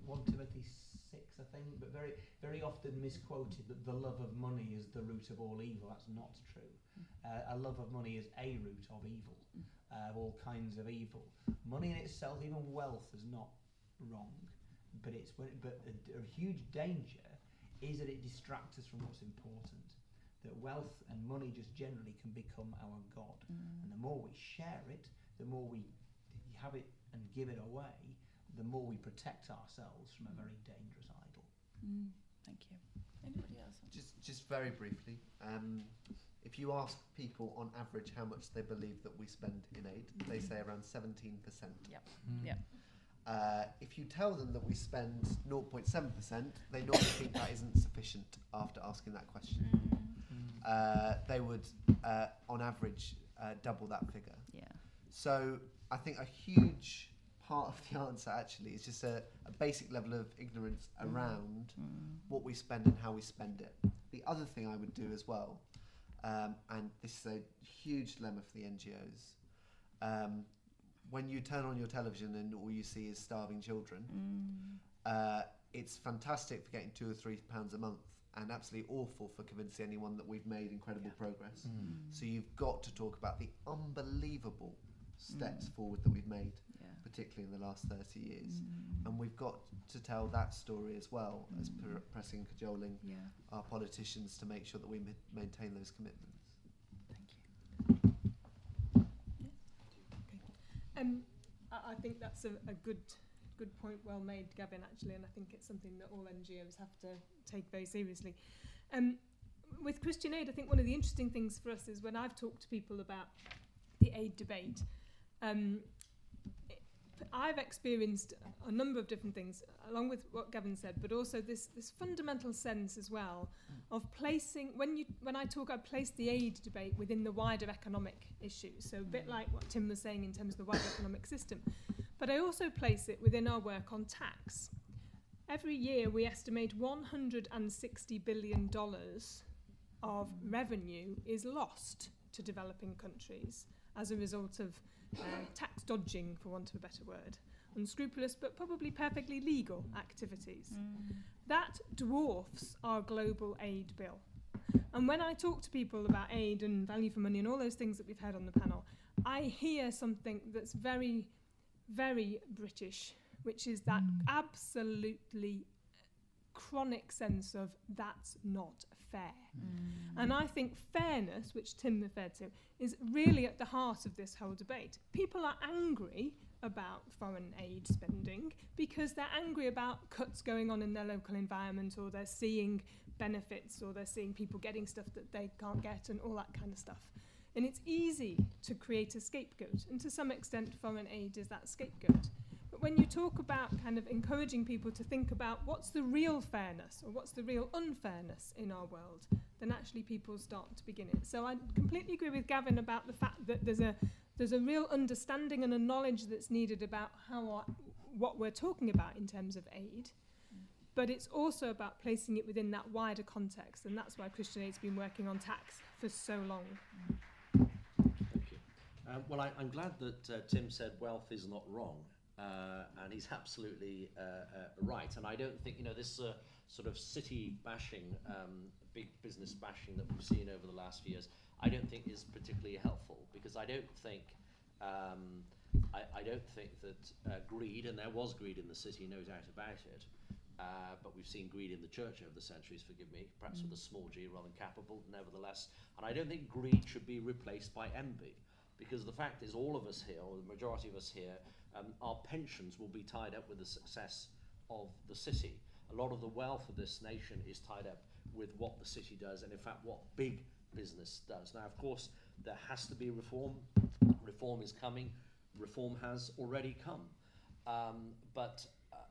First Timothy six, I think, but very very often misquoted, that the love of money is the root of all evil. That's not true. Uh, a love of money is a root of evil, uh, of all kinds of evil. Money in itself, even wealth, is not wrong, but it's but a, a huge danger is that it distracts us from what's important. That wealth and money just generally can become our God. Mm. And the more we share it, the more we have it and give it away, the more we protect ourselves from a very dangerous idol. Mm. Thank you. Anybody else? Just, just very briefly, um, if you ask people on average how much they believe that we spend in aid, mm-hmm. they say around seventeen percent. Yep. Mm. Yep. Uh, if you tell them that we spend zero point seven percent, they normally think that isn't sufficient after asking that question. Mm. Uh, they would, uh, on average, uh, double that figure. Yeah. So I think a huge part of the answer actually is just a, a basic level of ignorance mm. around mm. what we spend and how we spend it. The other thing I would do as well, um, and this is a huge dilemma for the N G Os, um, when you turn on your television and all you see is starving children, mm. uh, it's fantastic for getting two or three pounds a month, and absolutely awful for convincing anyone that we've made incredible yeah. progress. Mm. So you've got to talk about the unbelievable steps mm. forward that we've made, yeah. particularly in the last thirty years. Mm. And we've got to tell that story as well mm. as pr- pressing and cajoling yeah. our politicians to make sure that we ma- maintain those commitments. Thank you. Yeah. Okay. Um, I-, I think that's a, a good... Good point, well made, Gavin, actually, and I think it's something that all N G Os have to take very seriously. Um, with Christian Aid, I think one of the interesting things for us is when I've talked to people about the aid debate, um, it, I've experienced a number of different things, along with what Gavin said, but also this, this fundamental sense as well of placing, when, you, when I talk, I place the aid debate within the wider economic issues, so a bit like what Tim was saying in terms of the wider economic system. But I also place it within our work on tax. Every year we estimate one hundred sixty billion dollars of revenue is lost to developing countries as a result of uh, tax dodging, for want of a better word, unscrupulous but probably perfectly legal activities. Mm. That dwarfs our global aid bill. And when I talk to people about aid and value for money and all those things that we've heard on the panel, I hear something that's very... very British, which is that absolutely chronic sense of that's not fair. Mm. And I think fairness, which Tim referred to, is really at the heart of this whole debate. People are angry about foreign aid spending because they're angry about cuts going on in their local environment, or they're seeing benefits, or they're seeing people getting stuff that they can't get and all that kind of stuff. And it's easy to create a scapegoat. And to some extent, foreign aid is that scapegoat. But when you talk about kind of encouraging people to think about what's the real fairness or what's the real unfairness in our world, then actually people start to begin it. So I completely agree with Gavin about the fact that there's a there's a real understanding and a knowledge that's needed about how our, what we're talking about in terms of aid. But it's also about placing it within that wider context. And that's why Christian Aid's been working on tax for so long. Um, well, I, I'm glad that uh, Tim said wealth is not wrong, uh, and he's absolutely uh, uh, right. And I don't think, you know, this uh, sort of city bashing, um, big business bashing that we've seen over the last few years, I don't think is particularly helpful, because I don't think, um, I, I don't think that uh, greed, and there was greed in the city, no doubt about it, Uh, but we've seen greed in the church over the centuries, forgive me, perhaps mm. with a small g rather than capital, nevertheless. And I don't think greed should be replaced by envy, because the fact is all of us here, or the majority of us here, um, our pensions will be tied up with the success of the city. A lot of the wealth of this nation is tied up with what the city does, and in fact what big business does. Now, of course, there has to be reform. Reform is coming. Reform has already come. Um, but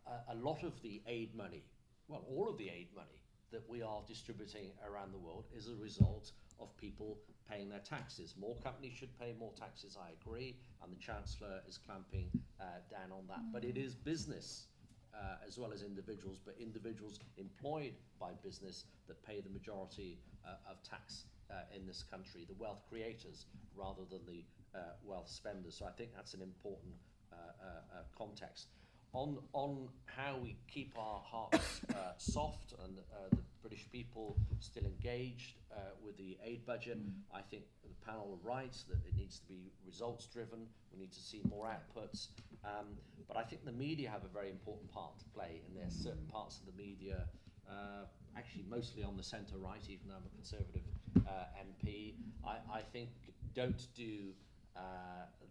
a, a lot of the aid money, well, all of the aid money that we are distributing around the world is a result of people paying their taxes. More companies should pay more taxes, I agree, and the Chancellor is clamping uh, down on that. Mm. But it is business uh, as well as individuals, but individuals employed by business that pay the majority uh, of tax uh, in this country, the wealth creators rather than the uh, wealth spenders. So I think that's an important uh, uh, context. On, on how we keep our hearts uh, soft and uh, the British people still engaged uh, with the aid budget, mm. I think the panel are right that it needs to be results driven, we need to see more outputs, um, but I think the media have a very important part to play in this. Certain parts of the media, uh, actually mostly on the centre right, even though I'm a Conservative uh, M P, I, I think don't do uh,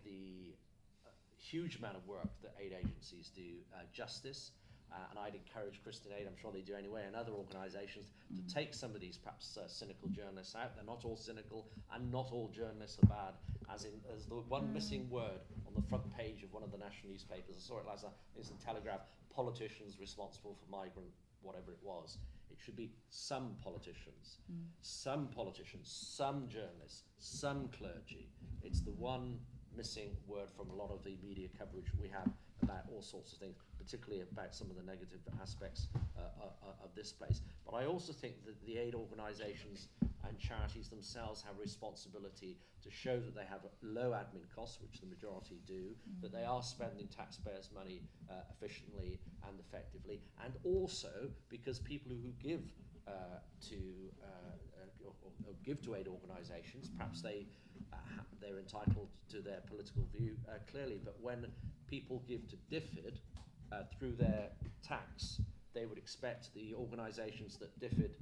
the huge amount of work that aid agencies do uh, justice, uh, and I'd encourage Christian Aid, I'm sure they do anyway, and other organisations mm-hmm. to take some of these perhaps uh, cynical journalists out. They're not all cynical, and not all journalists are bad, as in as the one mm. missing word on the front page of one of the national newspapers. I saw it last night, it's the Telegraph, politicians responsible for migrant whatever it was. It should be some politicians, mm. some politicians, some journalists, some clergy. It's the one missing word from a lot of the media coverage we have about all sorts of things, particularly about some of the negative aspects uh, uh, of this place. But I also think that the aid organisations and charities themselves have a responsibility to show that they have low admin costs, which the majority do, mm. that they are spending taxpayers' money uh, efficiently and effectively, and also because people who give uh, to uh, or, or give to aid organisations, perhaps they Uh, they're entitled to their political view, uh, clearly, but when people give to D F I D uh, through their tax, they would expect the organisations that D F I D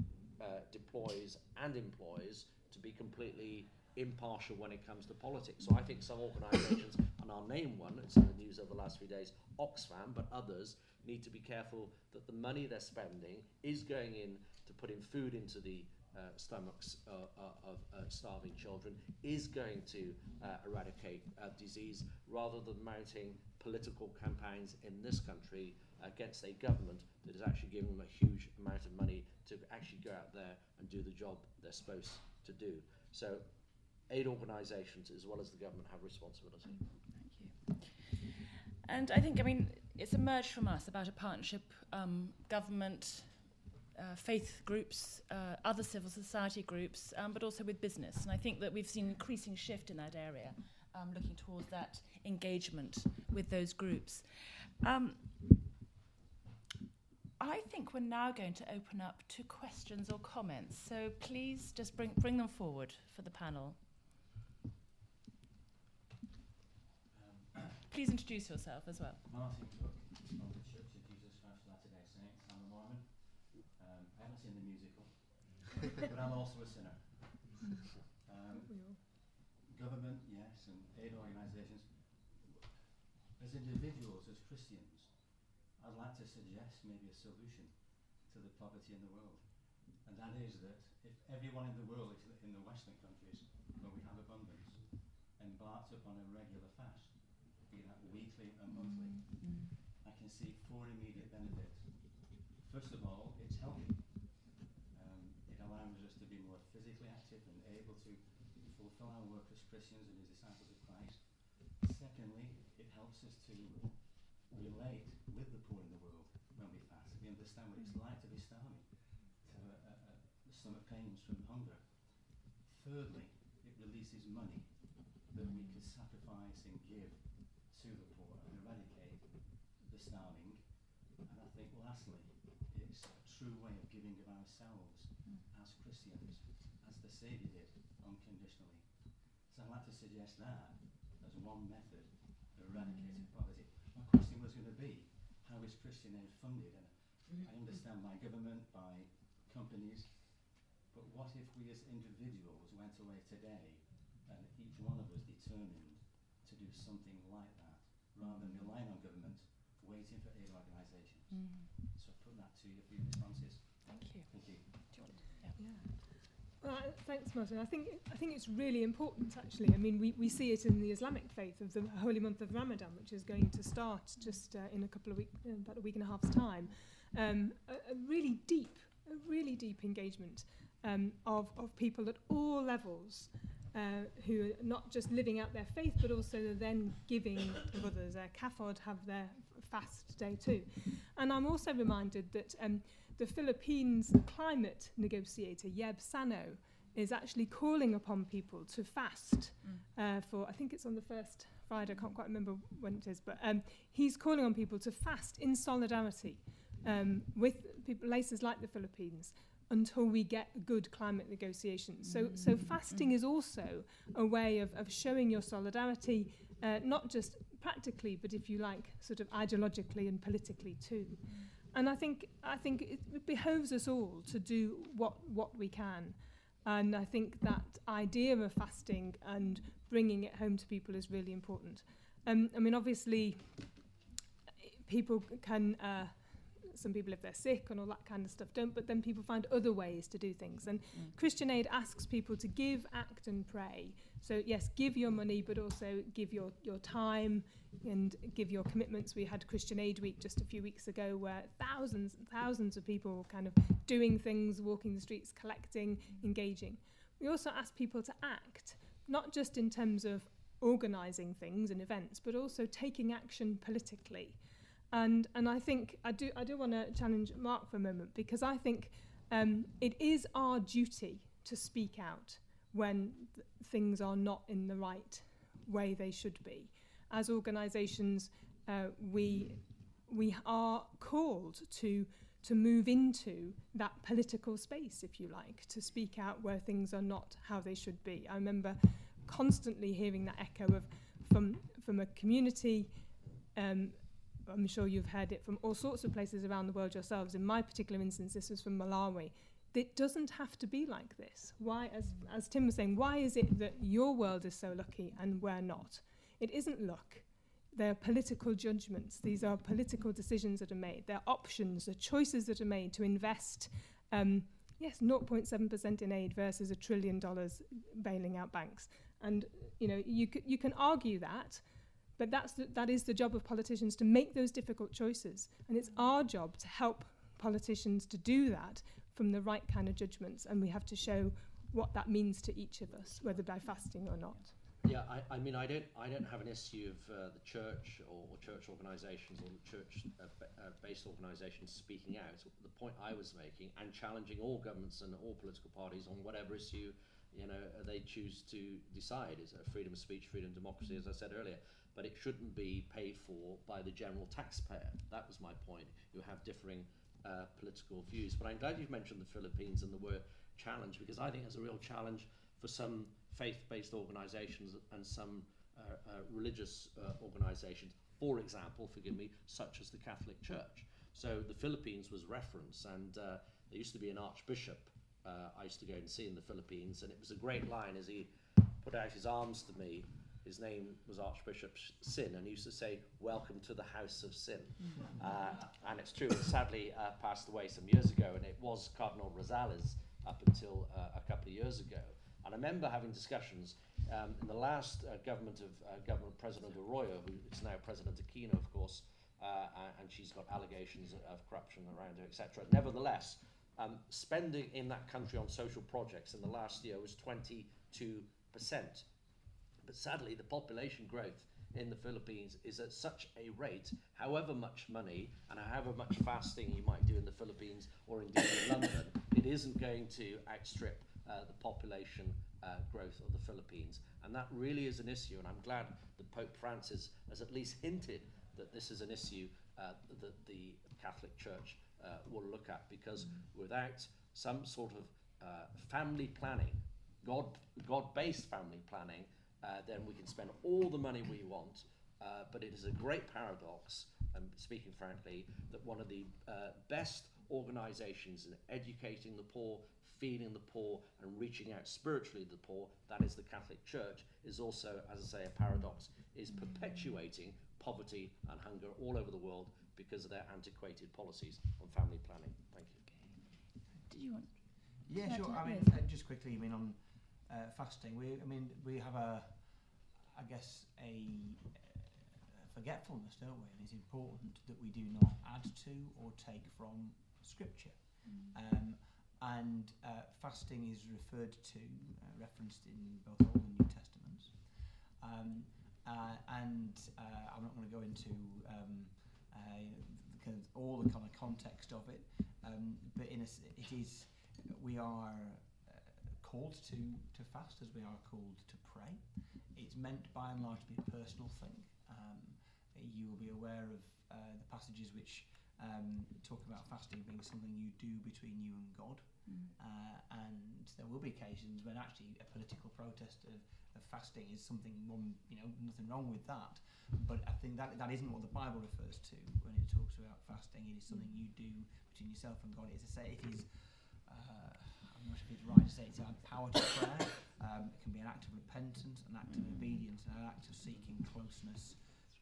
uh, deploys and employs to be completely impartial when it comes to politics. So I think some organisations, and I'll name one, it's in the news over the last few days, Oxfam, but others need to be careful that the money they're spending is going in to putting food into the Uh, stomachs uh, uh, of uh, starving children, is going to uh, eradicate uh, disease, rather than mounting political campaigns in this country against a government that is actually giving them a huge amount of money to actually go out there and do the job they're supposed to do. So aid organisations as well as the government have responsibility. Thank you. And I think, I mean, it's emerged from us about a partnership, um, government, Uh, faith groups, uh, other civil society groups, um, but also with business. And I think that we've seen an increasing shift in that area, um, looking towards that engagement with those groups. Um, I think we're now going to open up to questions or comments. So please just bring, bring them forward for the panel. Um, please introduce yourself as well. Martin Cook, from the Church of Jesus Christ of Latter-day Saints. I'm a Mormon. I haven't seen the musical, but I'm also a sinner. Um, government, yes, and aid organisations. As individuals, as Christians, I'd like to suggest maybe a solution to the poverty in the world. And that is that if everyone in the world, in the Western countries, where we have abundance, embarked upon a regular fast, be that weekly and monthly, I can see four immediate benefits. First of all, it's healthy. Allows us to be more physically active and able to fulfill our work as Christians and as disciples of Christ. Secondly, it helps us to relate with the poor in the world when we fast. We understand what it's like to be starving, to have a, a, a stomach pains from hunger. Thirdly, it releases money that we can sacrifice and give to the poor and eradicate the starving. And I think lastly, it's a true way of giving of ourselves as Christians, as the Saviour did, unconditionally. So I'd like to suggest that as one method of eradicating poverty. My question was going to be, how is Christian Aid funded? And I understand by government, by companies, but what if we as individuals went away today and each one of us determined to do something like that, rather than relying on government, waiting for aid organisations? Mm. So I put that to you for your responses. Thank you. Thank you. Do you want to? Yeah. Yeah. Well, thanks, Martin. I think I think it's really important, actually. I mean, we, we see it in the Islamic faith of the holy month of Ramadan, which is going to start just uh, in a couple of weeks, uh, about a week and a half's time. Um, a, a really deep, a really deep engagement um, of of people at all levels, uh, who are not just living out their faith, but also then giving to others. Uh, CAFOD have their fast day too, and I'm also reminded that um, the Philippines climate negotiator Yeb Sano is actually calling upon people to fast uh, for, I think it's on the first Friday, I can't quite remember when it is, but um, he's calling on people to fast in solidarity um, with people, places like the Philippines, until we get good climate negotiations. So, so fasting is also a way of, of showing your solidarity, uh, not just practically, but if you like, sort of ideologically and politically too. And I think I think it behoves us all to do what what we can. And I think that idea of fasting and bringing it home to people is really important. Um, I mean, obviously, people can... Uh, Some people, if they're sick and all that kind of stuff, don't, but then people find other ways to do things. And mm. Christian Aid asks people to give, act and pray. So, yes, give your money, but also give your, your time and give your commitments. We had Christian Aid Week just a few weeks ago where thousands and thousands of people were kind of doing things, walking the streets, collecting, engaging. We also ask people to act, not just in terms of organising things and events, but also taking action politically. And and I think I do I do want to challenge Mark for a moment, because I think um, it is our duty to speak out when th- things are not in the right way they should be. As organisations, uh, we we are called to to move into that political space, if you like, to speak out where things are not how they should be. I remember constantly hearing that echo of from from a community. Um, I'm sure you've heard it from all sorts of places around the world yourselves. In my particular instance, this was from Malawi. It doesn't have to be like this. Why, as, as Tim was saying, why is it that your world is so lucky and we're not? It isn't luck. They're political judgments. These are political decisions that are made. They're options, they're choices that are made to invest, um, yes, zero point seven percent in aid versus a trillion dollars bailing out banks. And you know, you c- you can argue that, but that's the, that is the job of politicians, to make those difficult choices. And it's our job to help politicians to do that from the right kind of judgments. And we have to show what that means to each of us, whether by fasting or not. Yeah, I, I mean, I don't I don't have an issue of uh, the church or, or church organisations or church-based uh, uh, organisations speaking out. The point I was making, and challenging all governments and all political parties on whatever issue, you know, they choose to decide, is freedom of speech, freedom of democracy, as I said earlier. But it shouldn't be paid for by the general taxpayer. That was my point. You have differing uh, political views. But I'm glad you've mentioned the Philippines and the word challenge, because I think it's a real challenge for some faith-based organisations and some uh, uh, religious uh, organisations, for example, forgive me, such as the Catholic Church. So the Philippines was referenced, and uh, there used to be an archbishop uh, I used to go and see in the Philippines, and it was a great line as he put out his arms to me. His name was Archbishop Sin, and he used to say, "Welcome to the House of Sin." Uh, and it's true, it sadly uh, passed away some years ago, and it was Cardinal Rosales up until uh, a couple of years ago. And I remember having discussions um, in the last uh, government of uh, government President Arroyo, who is now President Aquino, of course, uh, and she's got allegations of corruption around her, et cetera. Nevertheless, um, spending in that country on social projects in the last year was twenty-two percent. But sadly, the population growth in the Philippines is at such a rate, however much money and however much fasting you might do in the Philippines or indeed in London, it isn't going to outstrip uh, the population uh, growth of the Philippines. And that really is an issue, and I'm glad that Pope Francis has at least hinted that this is an issue uh, that the Catholic Church uh, will look at, because without some sort of uh, family planning, God, God-based family planning, Uh, then we can spend all the money we want, uh, but it is a great paradox uh, um, speaking frankly, that one of the uh, best organisations in educating the poor, feeding the poor, and reaching out spiritually to the poor, that is the Catholic Church, is also, as I say, a paradox, is perpetuating poverty and hunger all over the world because of their antiquated policies on family planning. Thank you. Okay. Did you want? Yeah, sure. I mean, uh, just quickly. I mean, on uh, fasting, we. I mean, we have a, I guess, a forgetfulness, don't we? And it's important that we do not add to or take from Scripture. Mm. Um, and uh, fasting is referred to, uh, referenced in both Old and New Testaments. Um, uh, and uh, I'm not going to go into um, uh, kind of all the kind of context of it, um, but in a, it is we are uh, called to to fast as we are called to pray. It's meant by and large to be a personal thing. Um, you will be aware of uh, the passages which um, talk about fasting being something you do between you and God, mm. uh, and there will be occasions when actually a political protest of, of fasting is something one, you know, nothing wrong with that, but I think that that isn't what the Bible refers to when it talks about fasting. It is something you do between yourself and God. As I say, it is, uh, I'm not sure if it's right to say it's our power to prayer. Um, it can be an act of repentance, an act of obedience, and an act of seeking closeness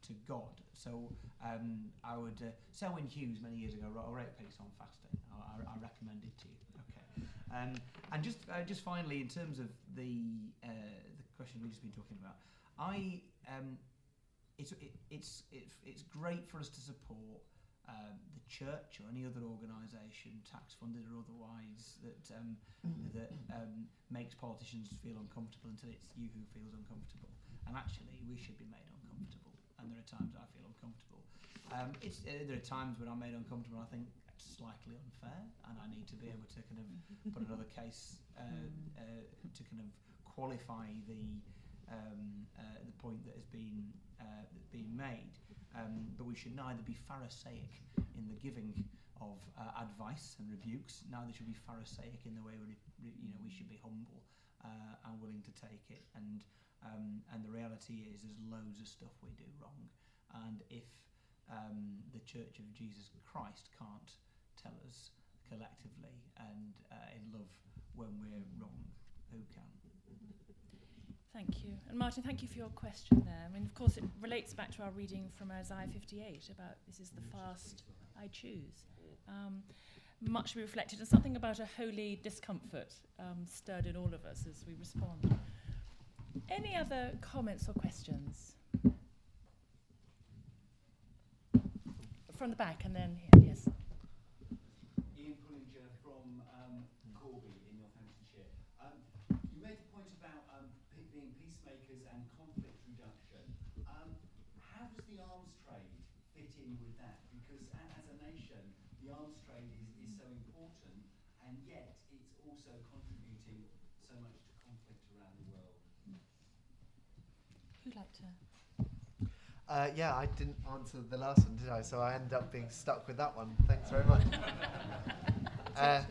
to God. So um, I would, uh, Selwyn Hughes many years ago wrote a great piece on fasting. I, I, I recommend it to you. Okay. Um, and just uh, just finally, in terms of the uh, the question we've just been talking about, I um, it's it, it's it, it's great for us to support Um, the church or any other organisation, tax-funded or otherwise, that um, that um, makes politicians feel uncomfortable until it's you who feels uncomfortable. And actually, we should be made uncomfortable. And there are times I feel uncomfortable. Um, it's, uh, there are times when I'm made uncomfortable and I think that's slightly unfair, and I need to be able to kind of put another case uh, uh, to kind of qualify the um, uh, the point that has been uh, been made. Um, but we should neither be pharisaic in the giving of uh, advice and rebukes, neither should we be pharisaic in the way we, re, you know, we should be humble uh, and willing to take it. And um, and the reality is, there's loads of stuff we do wrong. And if um, the Church of Jesus Christ can't tell us collectively and uh, in love when we're wrong, who can? Thank you. And Martin, thank you for your question there. I mean, of course, it relates back to our reading from Isaiah fifty-eight about this is the fast I choose. Um, much we reflected, and something about a holy discomfort um, stirred in all of us as we respond. Any other comments or questions? From the back, and then here, yes. Ian Pullinger from um, Corby in Northamptonshire. Um, you made a point about um, being peacemakers and conflict reduction. Um, how does the arms trade fit in with that? Because as a nation, the arms trade is, is so important, and yet it's also contributing so much to conflict around the world. Who'd like to? Uh, yeah, I didn't answer the last one, did I? So I ended up being stuck with that one. Thanks very much. uh,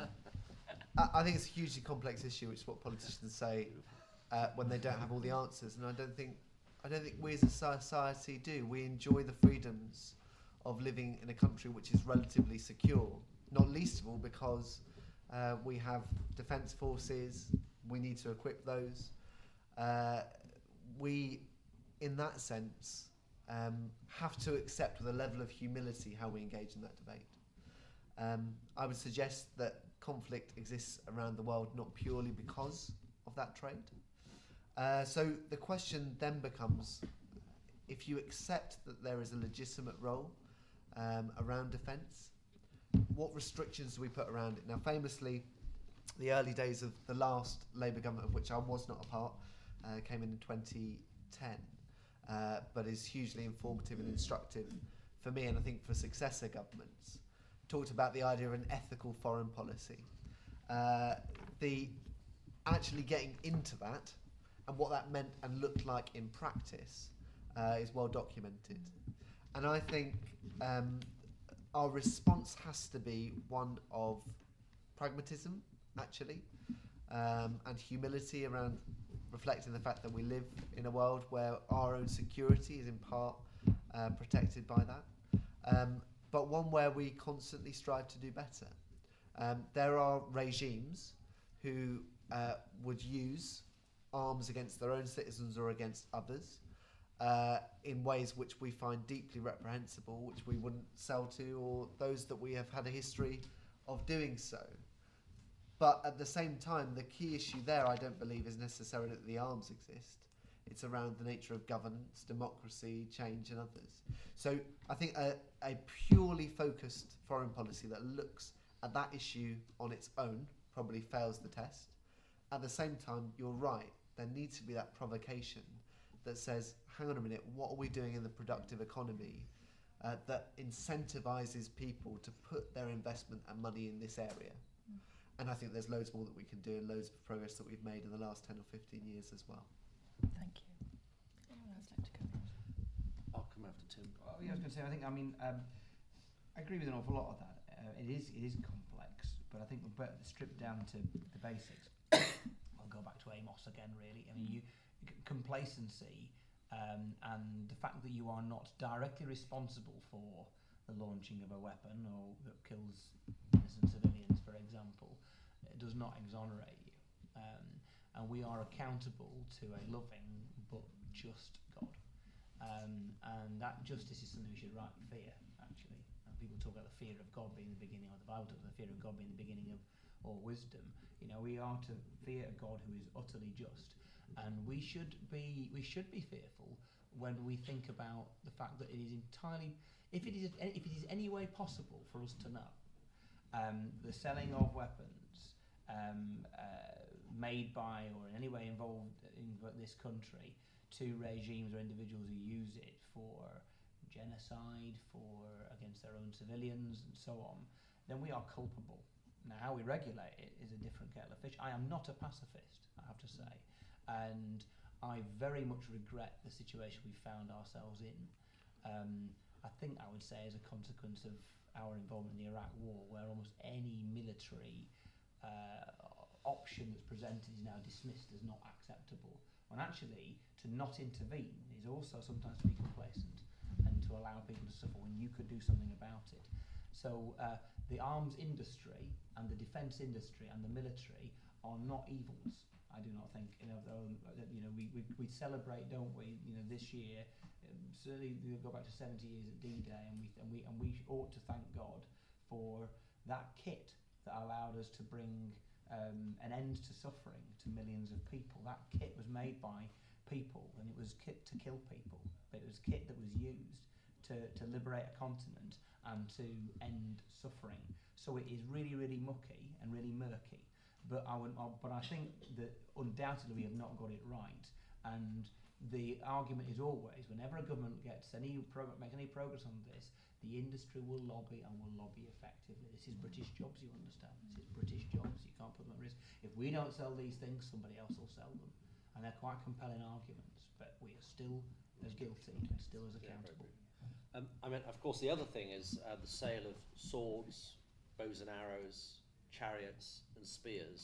I, I think it's a hugely complex issue, which is what politicians say. Uh, when they don't have all the answers, and I don't think, I don't think we as a society do. We enjoy the freedoms of living in a country which is relatively secure, not least of all because uh, we have defence forces. We need to equip those. Uh, we, in that sense, um, have to accept with a level of humility how we engage in that debate. Um, I would suggest that conflict exists around the world not purely because of that trade. Uh, so the question then becomes, if you accept that there is a legitimate role um, around defence, what restrictions do we put around it? Now, famously, the early days of the last Labour government, of which I was not a part, uh, came in in twenty ten, uh, but is hugely informative and instructive for me, and I think for successor governments. Talked about the idea of an ethical foreign policy. Uh, the actually getting into that, and what that meant and looked like in practice uh, is well documented. And I think um, our response has to be one of pragmatism, actually, um, and humility around reflecting the fact that we live in a world where our own security is in part uh, protected by that. um, but one where we constantly strive to do better. Um, there are regimes who uh, would use arms against their own citizens or against others uh, in ways which we find deeply reprehensible, which we wouldn't sell to, or those that we have had a history of doing so. But at the same time, the key issue there, I don't believe, is necessarily that the arms exist. It's around the nature of governance, democracy, change, and others. So I think a, a purely focused foreign policy that looks at that issue on its own probably fails the test. At the same time, you're right, there needs to be that provocation that says, hang on a minute, what are we doing in the productive economy uh, that incentivizes people to put their investment and money in this area? Mm. And I think there's loads more that we can do and loads of progress that we've made in the last ten or fifteen years as well. Thank you. Anyone else like to come in? I'll come after Tim. Well, yeah, I was going to say, I think, I mean, um, I agree with an awful lot of that. Uh, it is it is complex, but I think we're better stripped down to the basics. I'll go back to Amos again, really. I mean, you c complacency um, and the fact that you are not directly responsible for the launching of a weapon or that kills innocent civilians, for example, it does not exonerate you. Um, and we are accountable to a loving but just God. Um, and that justice is something we should rightly fear, actually. And people talk about the fear of God being the beginning, or the Bible talks about the fear of God being the beginning of all wisdom. You know, we are to fear a God who is utterly just. And we should be we should be fearful when we think about the fact that it is entirely, if it is, if it is any way possible for us to know, um, the selling of weapons, um, uh, made by or in any way involved in this country to regimes or individuals who use it for genocide, for against their own civilians and so on, then we are culpable. Now, how we regulate it is a different kettle of fish. I am not a pacifist, I have to say, and I very much regret the situation we found ourselves in. Um, I think I would say as a consequence of our involvement in the Iraq War, where almost any military uh, option that's presented is now dismissed as not acceptable, when actually to not intervene is also sometimes to be complacent and to allow people to suffer when you could do something about it. So uh, the arms industry and the defence industry and the military are not evils. I do not think, you know, you know we, we, we celebrate, don't we, you know, this year, um, certainly we go back to seventy years at D Day, and we, and, we, and we ought to thank God for that kit that allowed us to bring Um, an end to suffering to millions of people. That kit was made by people, and it was kit to kill people, but it was kit that was used to, to liberate a continent and to end suffering. So it is really, really mucky and really murky, but I, would, uh, but I think that undoubtedly we have not got it right, and the argument is always, whenever a government gets any makes any progress on this, the industry will lobby and will lobby effectively. This is British jobs, you understand. This is British jobs, you can't put them at risk. If we don't sell these things, somebody else will sell them. And they're quite compelling arguments, but we are still as guilty and still as accountable. Yeah, um, I mean, of course, the other thing is uh, the sale of swords, bows and arrows, chariots and spears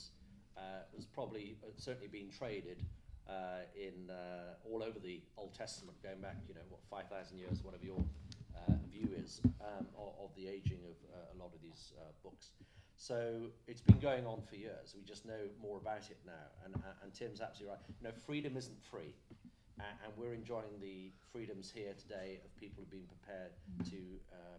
uh, was probably uh, certainly being traded Uh, in uh, all over the Old Testament, going back, you know, what, five thousand years, whatever your uh, view is um, of, of the aging of uh, a lot of these uh, books. So it's been going on for years. We just know more about it now. And, uh, and Tim's absolutely right. You know, freedom isn't free, uh, and we're enjoying the freedoms here today of people who've been prepared to uh, uh,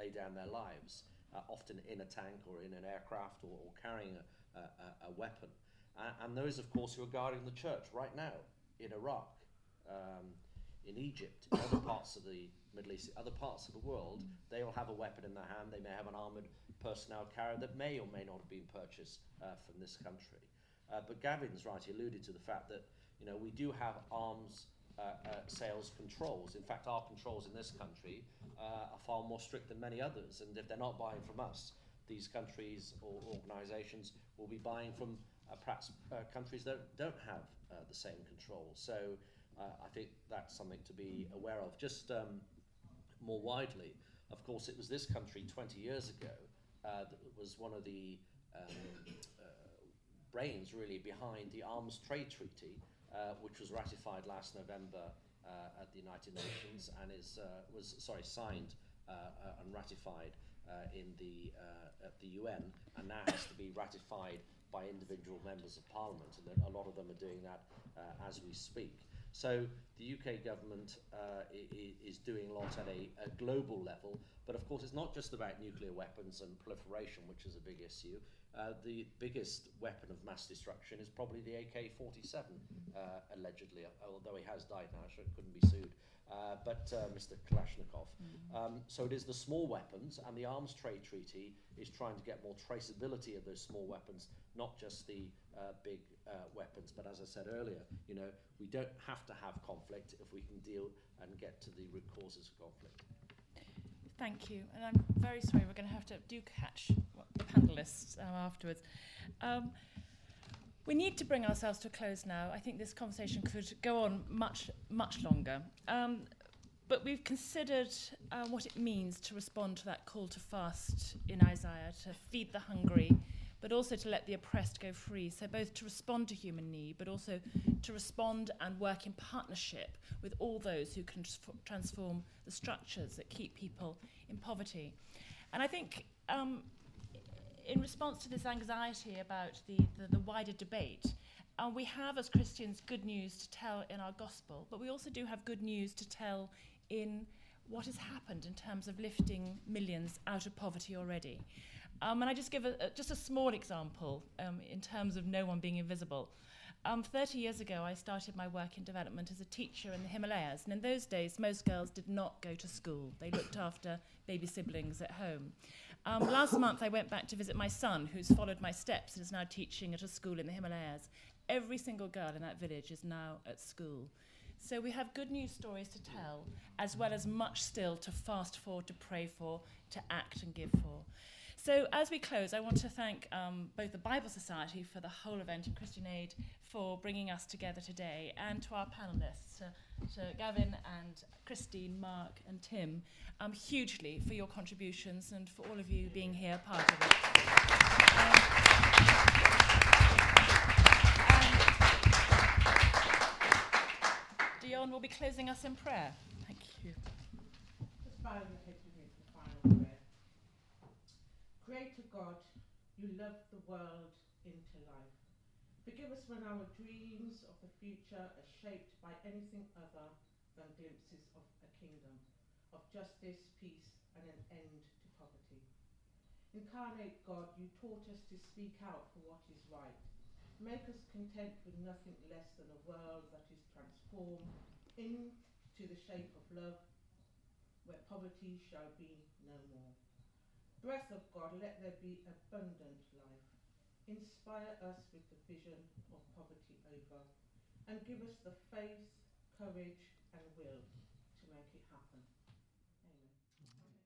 lay down their lives, uh, often in a tank or in an aircraft or, or carrying a, a, a weapon. Uh, and those, of course, who are guarding the church right now in Iraq, um, in Egypt, in other parts of the Middle East, other parts of the world, they all have a weapon in their hand. They may have an armoured personnel carrier that may or may not have been purchased uh, from this country. Uh, but Gavin's right, he alluded to the fact that, you know, we do have arms uh, uh, sales controls. In fact, our controls in this country uh, are far more strict than many others. And if they're not buying from us, these countries or organisations will be buying from Uh, perhaps uh, countries that don't have uh, the same control. So uh, I think that's something to be aware of. Just um, more widely, of course, it was this country twenty years ago uh, that was one of the um, uh, brains, really, behind the Arms Trade Treaty, uh, which was ratified last November uh, at the United Nations and is uh, was sorry signed uh, uh, and ratified uh, in the uh, at the U N, and now has to be ratified by individual members of parliament, and then a lot of them are doing that uh, as we speak. So the U K government uh, is doing lots at a, a global level, but of course it's not just about nuclear weapons and proliferation, which is a big issue. Uh, the biggest weapon of mass destruction is probably the A K forty-seven, uh, allegedly, although he has died now, so it couldn't be sued, uh, but uh, Mister Kalashnikov. Mm-hmm. Um, so it is the small weapons, and the Arms Trade Treaty is trying to get more traceability of those small weapons, not just the uh, big uh, weapons. But as I said earlier, you know, we don't have to have conflict if we can deal and get to the root causes of conflict. Thank you, and I'm very sorry, we're going to have to do catch the panellists um, afterwards. Um, we need to bring ourselves to a close now. I think this conversation could go on much, much longer. Um, but we've considered uh, what it means to respond to that call to fast in Isaiah, to feed the hungry, but also to let the oppressed go free. So both to respond to human need, but also to respond and work in partnership with all those who can tr- transform the structures that keep people in poverty. And I think um, in response to this anxiety about the, the, the wider debate, uh, we have as Christians good news to tell in our gospel, but we also do have good news to tell in what has happened in terms of lifting millions out of poverty already. Um, and I just give a, a, just a small example um, in terms of no one being invisible. Um, thirty years ago, I started my work in development as a teacher in the Himalayas. And in those days, most girls did not go to school. They looked after baby siblings at home. Um, last month, I went back to visit my son, who's followed my steps and is now teaching at a school in the Himalayas. Every single girl in that village is now at school. So we have good news stories to tell, as well as much still to fast for, to pray for, to act and give for. So as we close, I want to thank um, both the Bible Society for the whole event and Christian Aid for bringing us together today, and to our panellists, uh, to Gavin and Christine, Mark and Tim, um, hugely for your contributions and for all of you being here part of it. Um, and Dion will be closing us in prayer. Thank you. Creator God, you love the world into life. Forgive us when our dreams of the future are shaped by anything other than glimpses of a kingdom, of justice, peace, and an end to poverty. Incarnate God, you taught us to speak out for what is right. Make us content with nothing less than a world that is transformed into the shape of love, where poverty shall be no more. Breath of God, let there be abundant life. Inspire us with the vision of poverty over, and give us the faith, courage, and will to make it happen.